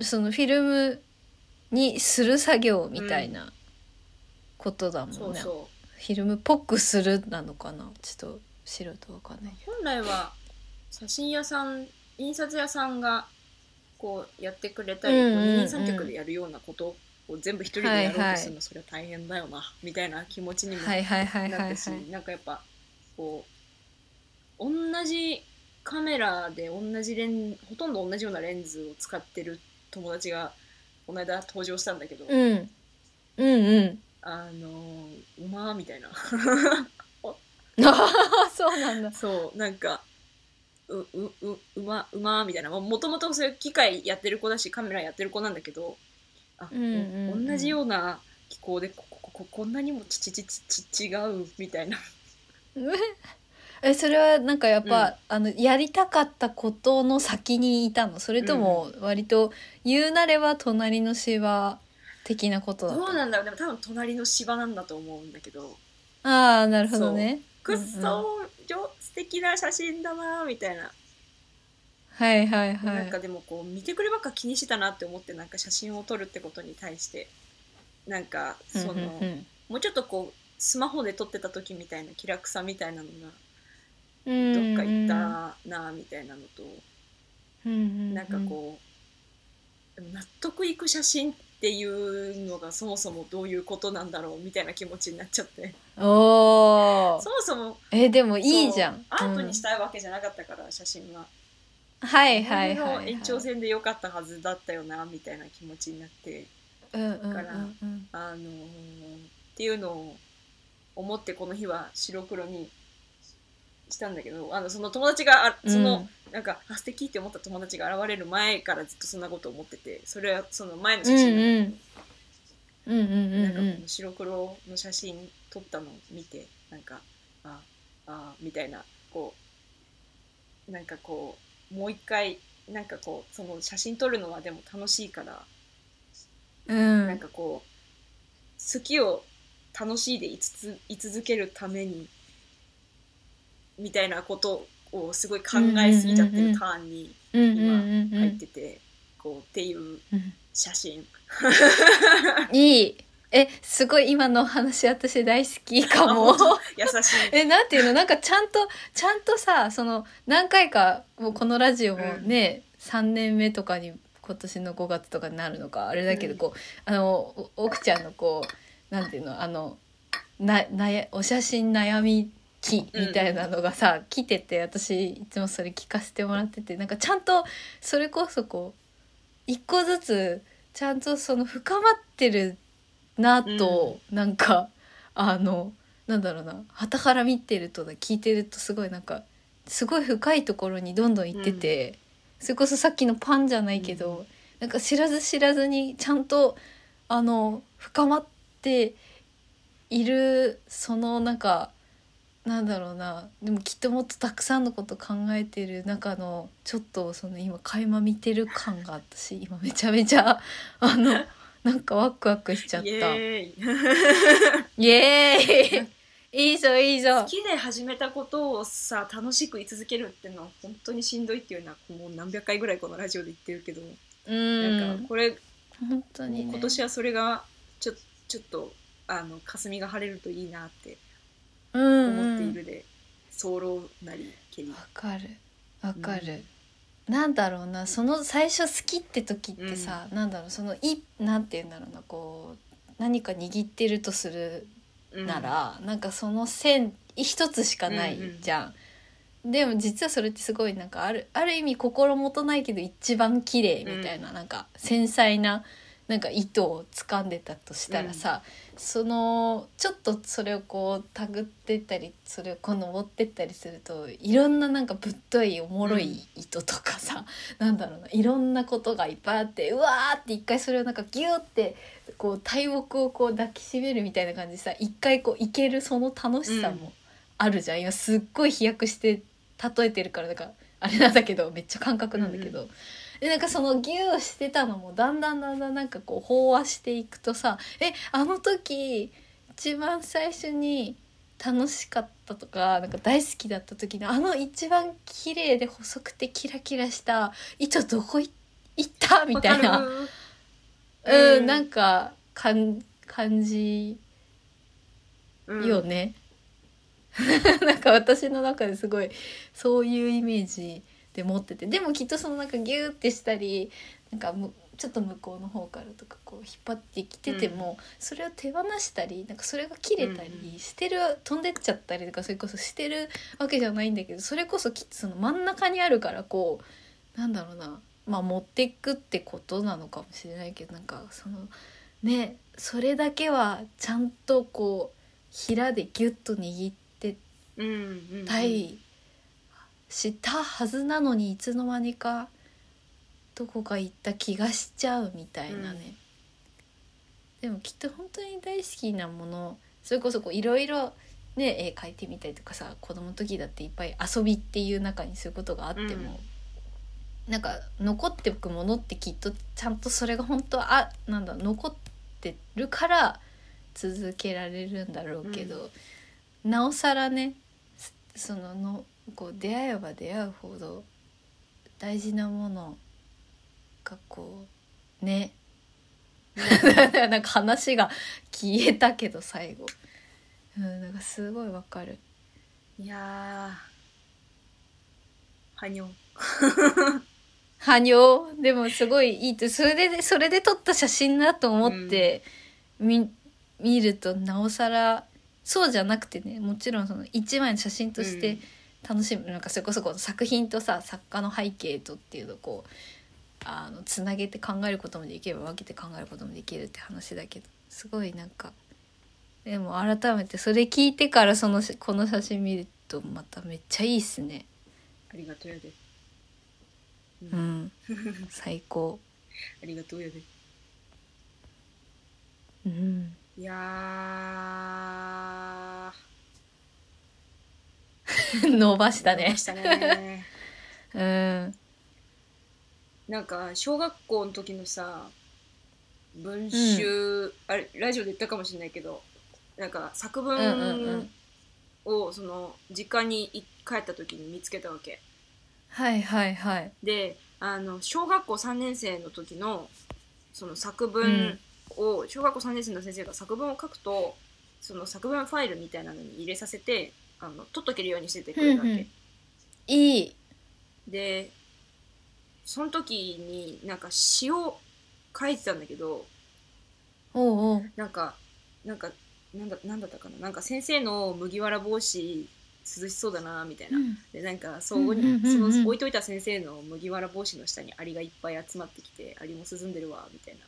そのフィルムにする作業みたいなことだもんね、うん、そうそうフィルムっぽくするなのかな、ちょっと知るとわかんない。本来は写真屋さん、印刷屋さんがこうやってくれたり、うんうんうん、二人三脚でやるようなことを全部一人でやろうとするの、はいはい、それは大変だよなみたいな気持ちにもなったし、なんかやっぱこう同じカメラでほとんど同じようなレンズを使ってる友達がこの間登場したんだけど、うん、うんうんうまーみたいな。そうなんだ。そう、なんかうまーみたいな、もともとそういう機械やってる子だしカメラやってる子なんだけど、同じような機構でこんなにも違うみたいな。それはなんかやっぱ、うん、やりたかったことの先にいたの？それとも割と言うなれば隣の芝的なことだった？そうなんだ。でも多分隣の芝なんだと思うんだけど。ああ、なるほどね。くっそー、素敵な写真だなみたいな。はいはいはい。なんかでもこう見てくればっか気にしてたなって思って、なんか写真を撮るってことに対してなんかもうちょっとこうスマホで撮ってた時みたいな気楽さみたいなのが。どっか行ったなみたいなのと、なんかこ納得いく写真っていうのがそもそもどういうことなんだろうみたいな気持ちになっちゃって、おそもそもでもいいじゃん、アートにしたいわけじゃなかったから、写真ははいはいはい、はい、延長戦で良かったはずだったよなみたいな気持ちになって、うんうんうんうん、だからっていうのを思ってこの日は白黒にしたんだけど、その友達がその、なんか素敵って思った友達が現れる前からずっとそんなこと思ってて、それはその前の写真、なんかこの白黒の写真撮ったのを見て、なんかあみたいな、こうなんかこうもう一回なんかこうその写真撮るのはでも楽しいから、なんかこう好きを楽しいで居続けるためにみたいなことをすごい考えすぎちゃってるターンに今入ってて、こうっていう写真いいすごい今の話私大好きかも優しいなんていうの、なんかちゃんとさ、その何回かもうこのラジオもね、3年目とかに今年の5月とかになるのかあれだけど、こう奥ちゃんのこうなんていうのお写真悩みみたいなのがさ、来てて、私いつもそれ聞かせてもらってて、なんかちゃんとそれこそこう一個ずつちゃんとその深まってるなと、なんかなんだろうな、傍から見てると聞いてるとすごいなんかすごい深いところにどんどん行ってて、それこそさっきのパンじゃないけど、なんか知らずにちゃんと深まっている、そのなんかなんだろうな、でもきっともっとたくさんのこと考えてる中のちょっとその今垣間見てる感が私今めちゃめちゃなんかワクワクしちゃった。イエーイいいぞいいぞ。好きで始めたことをさ楽しく居続けるってのは本当にしんどいっていうのはもう何百回ぐらいこのラジオで言ってるけど、なんかこれ本当に、ね、今年はそれがちょっと霞が晴れるといいなって思っているで、早漏なりけり。わかる、なんだろうな、その最初好きって時ってさ、なんだろう、そのなんていうんだろうな、こう何か握ってるとするなら、なんかその線一つしかないじゃん、でも実はそれってすごいなんかある意味心もとないけど一番綺麗みたいな、なんか繊細ななんか糸を掴んでたとしたらさ、そのちょっとそれをこうたぐってったり、それをこう登ってったりすると、いろんななんかぶっといおもろい糸とかさ、なんだろうな、いろんなことがいっぱいあって、うわーって一回それをなんかギューってこう大木をこう抱きしめるみたいな感じでさ、一回こういけるその楽しさもあるじゃん、今すっごい飛躍して例えてるからだからあれなんだけど、めっちゃ感覚なんだけど、でなんかそのギューしてたのもだんだんなんかこう飽和していくとさ、あの時一番最初に楽しかったとか、なんか大好きだった時のあの一番綺麗で細くてキラキラした糸どこ行ったみたいな、なんか感じよね、なんか私の中ですごいそういうイメージで持ってて、でもきっとそのなんかギューってしたり、なんかちょっと向こうの方からとかこう引っ張ってきてても、それを手放したり、なんかそれが切れたりしてる、飛んでっちゃったりとかそれこそしてるわけじゃないんだけど、それこそきっとその真ん中にあるから、こうなんだろうな、まあ持っていくってことなのかもしれないけど、なんかそのね、それだけはちゃんとこうひらでギュッと握ってたい、したはずなのにいつの間にかどこか行った気がしちゃうみたいなね、でもきっと本当に大好きなもの、それこそこういろいろね、絵描いてみたりとかさ、子供の時だっていっぱい遊びっていう中にそういうことがあっても、なんか残ってくものってきっとちゃんとそれが本当はなんだ残ってるから続けられるんだろうけど、なおさらね、そのこう出会えば出会うほど大事なものがこうねなんか話が消えたけど最後、なんかすごいわかる。いやーはにょん汎用でもすごいいいって、それで撮った写真だと思って見るとなおさら、そうじゃなくてね、もちろんその一枚の写真として楽しむ、なんかそれこそこう作品とさ、作家の背景とっていうのをこうつなげて考えることもできれば分けて考えることもできるって話だけど、すごいなんかでも改めてそれ聞いてからこの写真見るとまためっちゃいいっすね。ありがとうやで。うん、うん、最高。ありがとうやで。うん。いや伸ばしたね。伸ばしたね。うん。なんか小学校の時のさ、文集、うん、あれラジオで言ったかもしれないけど、なんか作文をその実家に帰った時に見つけたわけ。はいはいはい。で、小学校3年生の時のその作文を、うん、小学校3年生の先生が作文を書くと、その作文ファイルみたいなのに入れさせて取っとけるようにしててくれたわけ。うんうん、いい。でその時になんか詩を書いてたんだけど、おうおう、なんだったかな、なんか先生の麦わら帽子涼しそうだなみたいな、うん、でなんかその置いといた先生の麦わら帽子の下にアリがいっぱい集まってきて、アリも涼んでるわみたいな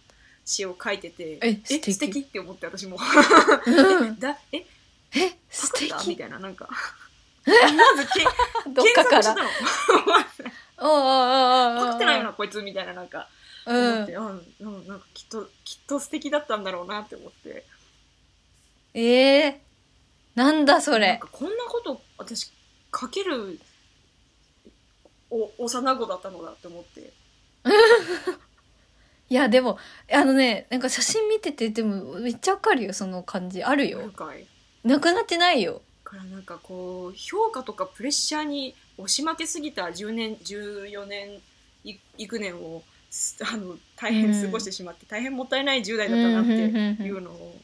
詩を書いてて、素敵って思って、私も素敵みたいな、なんかどっかからパクってないよなこいつみたいな、なんか思って、なんかきっと素敵だったんだろうなって思って、なんだそれ、なんかこんなこと私書ける幼子だったのだって思っていやでもね、なんか写真見ててでもめっちゃわかるよ、その感じあるよ、なくなってないよ。なんかこう評価とかプレッシャーに押し負けすぎた14年幾年を大変過ごしてしまって、大変もったいない10代だったなっていうのを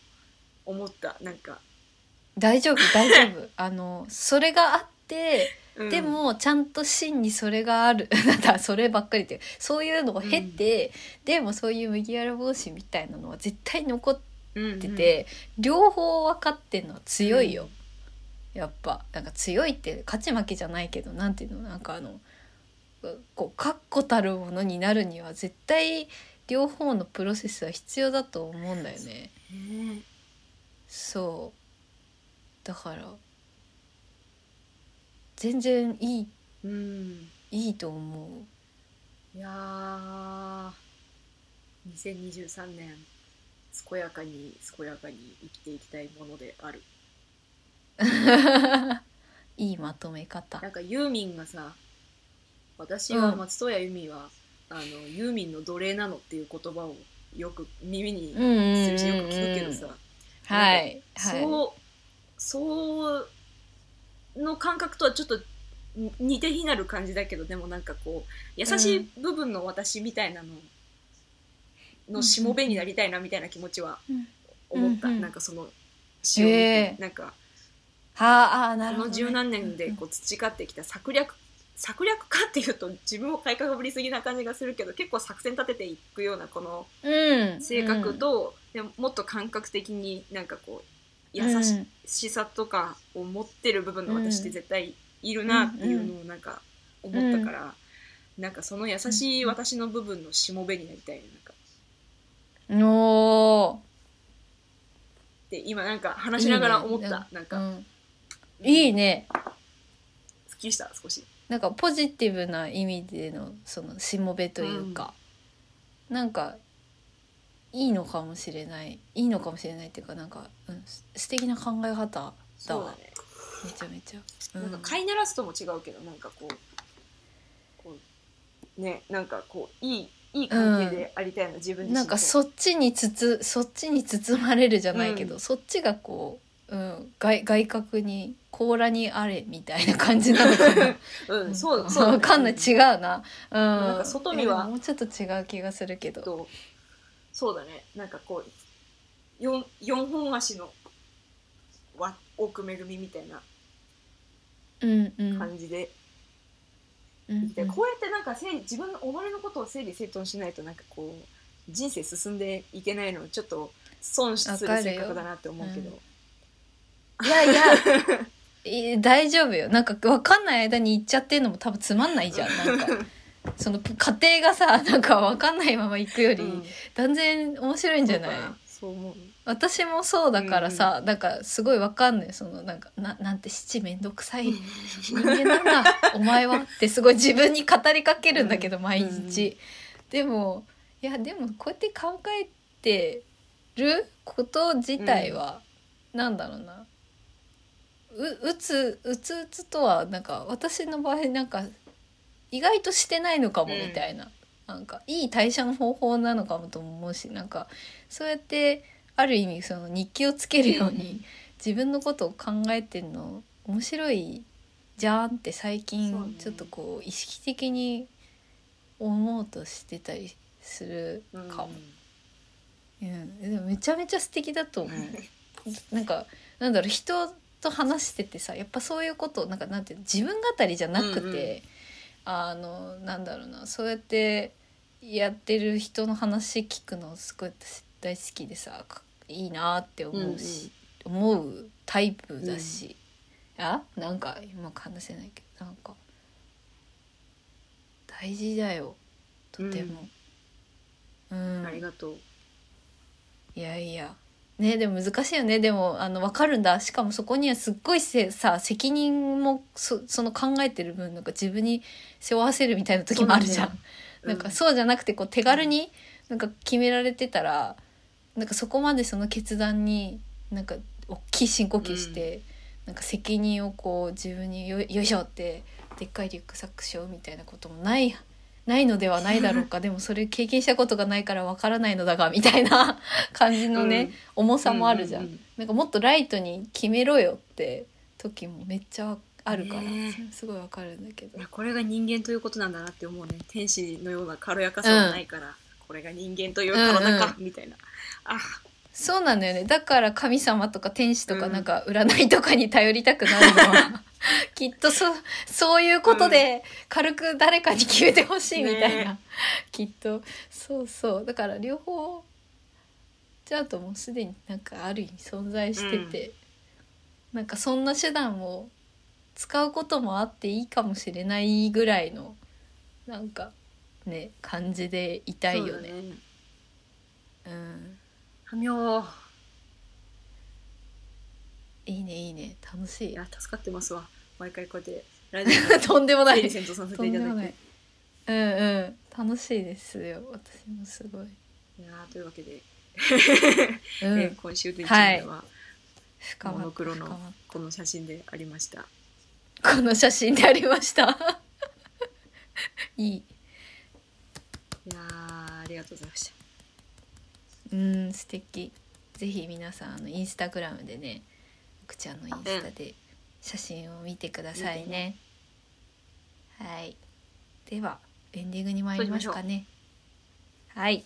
思った、なんか大丈夫それがあって、うん、でもちゃんと真にそれがあるそればっかりってそういうのを経て、うん、でもそういう麦わら帽子みたいなのは絶対残ってて、うんうん、両方分かってんのは強いよ、うん、やっぱなんか強いって勝ち負けじゃないけど、なんていうの、なんかこう確固たるものになるには絶対両方のプロセスは必要だと思うんだよね。そうだから全然いい、うん、いいと思う。いやー、2023年健やかに生きていきたいものであるいいまとめ方。なんかユーミンがさ、私は松任谷由実は、ユーミンの奴隷なのっていう言葉をよく耳にするし、よく聞くけどさ、はい、そうの感覚とはちょっと似て非なる感じだけど、でもなんかこう優しい部分の私みたいなのしもべになりたいなみたいな気持ちは思った、なんかその詩を見て、なんかこの十何年でこう培ってきた策略家っていうと自分を買いかぶりすぎな感じがするけど、結構作戦立てていくようなこの性格と、でもっと感覚的になんかこう優しさとかを持ってる部分の私って絶対いるなっていうのをなんか思ったから、なんかその優しい私の部分のしもべになりたい、なんかおーで今なんか話しながら思った。なんか、いいね。すっきりした少し。なんかポジティブな意味でのそのしもべというか、なんかいいのかもしれない。いいのかもしれないっていうか、なんか、素敵な考え方だわ。そうだね。めちゃめちゃ。なんか飼いならすとも違うけど、なんかこうね、なんかこういい関係でありたいの、自分自身。なんかそっちに包まれるじゃないけど、そっちがこう。外角に甲羅にあれみたいな感じなのかな、そうわかんない、違うな、なんか外見はもうちょっと違う気がするけど、そうだね、なんかこう4本足の奥めぐみみたいな感じででこうやってなんか自分の己のことを整理整頓しないとなんかこう人生進んでいけないのをちょっと損失する性格だなって思うけど、うん、いやいや大丈夫よ。なんか分かんない間に行っちゃってるのも多分つまんないじゃん。なんかその過程がさなんか分かんないまま行くより、うん、断然面白いんじゃない？そう思う。私もそうだからさ、うんうん、なんかすごい分かんない。そのなんか なんて七めんどくさい人間なんだお前はってすごい自分に語りかけるんだけど、うん、毎日、うんうん、でもこうやって考えてること自体は、うん、なんだろうな、うつとはなんか私の場合なんか意外としてないのかもみたいな、うん、なんかいい代謝の方法なのかもと思うし、なんかそうやってある意味その日記をつけるように自分のことを考えてるの面白いじゃんって最近ちょっとこう意識的に思うとしてたりするかも、うんうん、でもめちゃめちゃ素敵だと思う。なんかなんだろう、人と話しててさやっぱそういうことなんかなんて自分語りじゃなくて、うんうん、なんだろうな、そうやってやってる人の話聞くのすごい大好きでさいいなって思うし、うんうん、思うタイプだし、うん、なんかうまく話せないけどなんか大事だよとても、うんうん、ありがとう。いやいやね、でも難しいよね。でも分かるんだ。しかもそこにはすっごいさ責任も その考えてる分なんか自分に背負わせるみたいな時もあるじゃん。なんかそうじゃなくてこう手軽になんか決められてたら、うん、なんかそこまでその決断になんか大きい深呼吸して、うん、なんか責任をこう自分によいしょってでっかいリュックサックしようみたいなこともないのではないだろうか。でもそれ経験したことがないからわからないのだがみたいな感じのね、うん、重さもあるじゃん、うんうんうん、なんかもっとライトに決めろよって時もめっちゃあるから、すごいわかるんだけど、これが人間ということなんだなって思うね。天使のような軽やかさはないから、うん、これが人間という体か、うんうん、みたいな。あ、そうなんだよね。だから神様とか天使とかなんか占いとかに頼りたくなるのは、うん、きっとそういうことで軽く誰かに決めてほしいみたいな、ね、きっとそうだから両方じゃあともうすでになんかある意味存在してて、うん、なんかそんな手段を使うこともあっていいかもしれないぐらいのなんかね感じでいたいよね。うん。はみょー。いいね楽しい。いや助かってますわ。毎回こうやってラジオとんでもないセントさせていただいて、うんうん、楽しいですよ。私もすごい。いやというわけで、うん、今週の一面は、はい、モノクロのこの写真でありました。この写真でありました。いい。いやありがとうございました。素敵。ぜひ皆さんインスタグラムでね。くちゃんのインスタで写真を見てくださいね、うん、はい。ではエンディングに参りますかね。はい。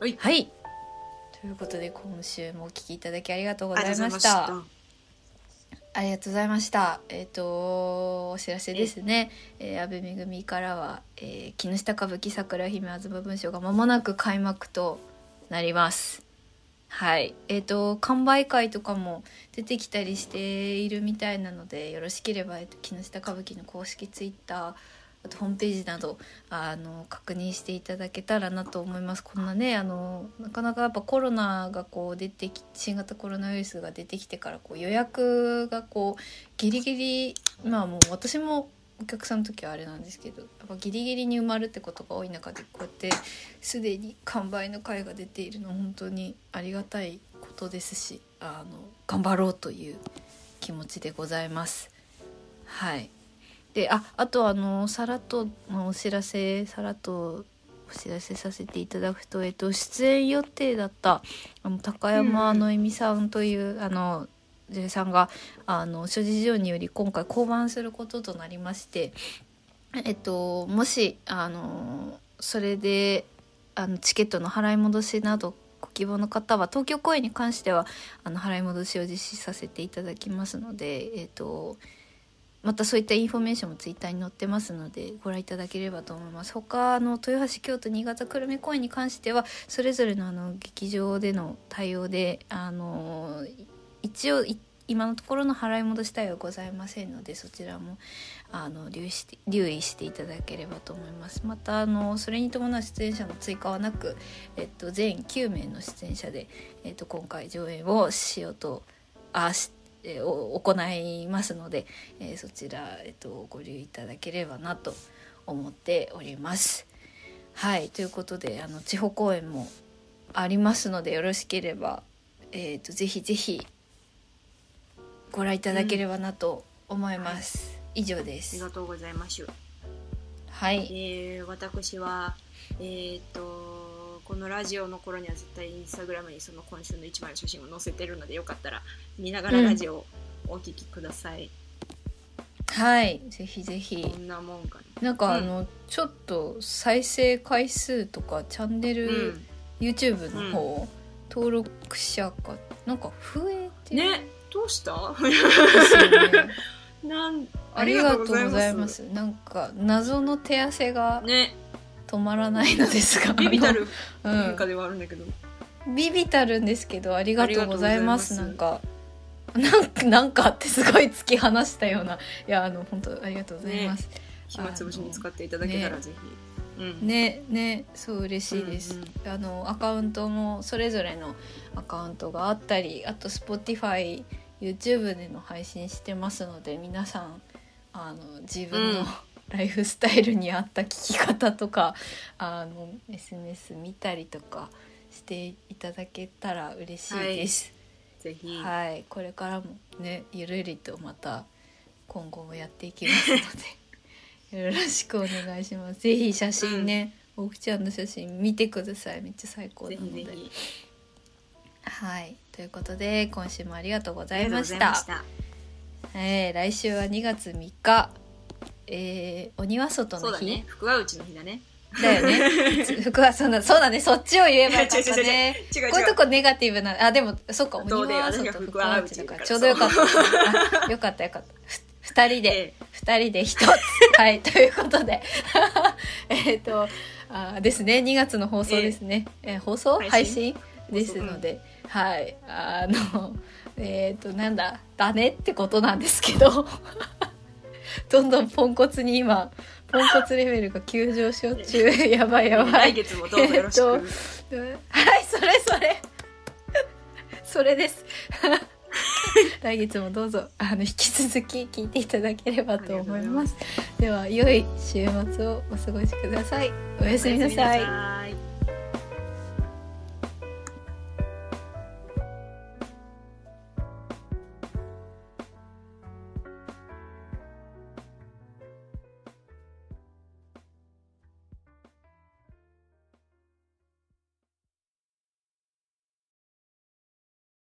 はい、はい、ということで今週もお聞きいただきありがとうございました。ありがとうございました。お知らせですね。安部めぐみからは、木下歌舞伎桜姫吾妻文章が間もなく開幕となります。はい。完売会とかも出てきたりしているみたいなので、よろしければ、木下歌舞伎の公式ツイッター、あとホームページなど確認していただけたらなと思います。こんなねなかなかやっぱコロナがこう新型コロナウイルスが出てきてからこう予約がこうギリギリ、まあもう私もお客さんの時はあれなんですけど、やっぱギリギリに埋まるってことが多い中でこうやってすでに完売の会が出ているの本当にありがたいことですし、頑張ろうという気持ちでございます。はい。であとさらっとお知らせさせていただくと、出演予定だった高山のえみさんという、うん、女優さんが諸事情により今回降板することとなりまして、もしそれでチケットの払い戻しなどご希望の方は東京公演に関しては払い戻しを実施させていただきますので、またそういったインフォメーションもツイッターに載ってますのでご覧いただければと思います。他の豊橋、京都、新潟、久留米公演に関してはそれぞれの劇場での対応で一応今のところの払い戻し対応はございませんので、そちらも留意していただければと思います。またそれに伴う出演者の追加はなく、全9名の出演者で、今回上演をしようと行いますので、そちら、ご留意いただければなと思っております。はい、ということで地方公演もありますので、よろしければ、ぜひぜひご覧いただければなと思います、はい、以上です。ありがとうございます。はい、私はこのラジオの頃には絶対インスタグラムにその今週の一枚の写真を載せてるので、よかったら見ながらラジオをお聞きください、うん、はい、ぜひぜひ。こんなもんかな、なんかちょっと再生回数とかチャンネル、YouTube の方、登録者がなんか増えてね、どうしたありがとうございます。なんか謎の手汗がね止まらないのですがビビたる文化ではあるんだけど、ビビたるんですけど、ありがとうございます。なんかってすごい突き放したような、いや本当ありがとうございます、ね、暇つぶしに使っていただけたらぜひ、ね、そう嬉しいです、アカウントもそれぞれのアカウントがあったり、あと Spotify、YouTube での配信してますので、皆さん自分の、ライフスタイルに合った聞き方とかSNS 見たりとかしていただけたら嬉しいです、はい、ぜひ、はい、これからもねゆるりとまた今後もやっていきますのでよろしくお願いします。ぜひ写真ね、おくちゃんの写真見てください。めっちゃ最高なので、ぜひぜひ。はい、ということで今週もありがとうございました。来週は2月3日鬼は外の日、そうだね、福は内の日だね。だよね。福はそうだ、そうだね。そっちを言えばよかったね。違う。こういうとこネガティブな、あでもそっか、鬼は外と福は内だからちょうどよかった。よかった。二人で一つ。はい、ということでですね、2月の放送ですね。配信ですので、はいなんだだねってことなんですけど。どんどんポンコツに今ポンコツレベルが急上昇中やばい来月もどうもよろしく、はいそれです来月もどうぞ引き続き聞いていただければと思います。では良い週末をお過ごしください。おやすみなさい。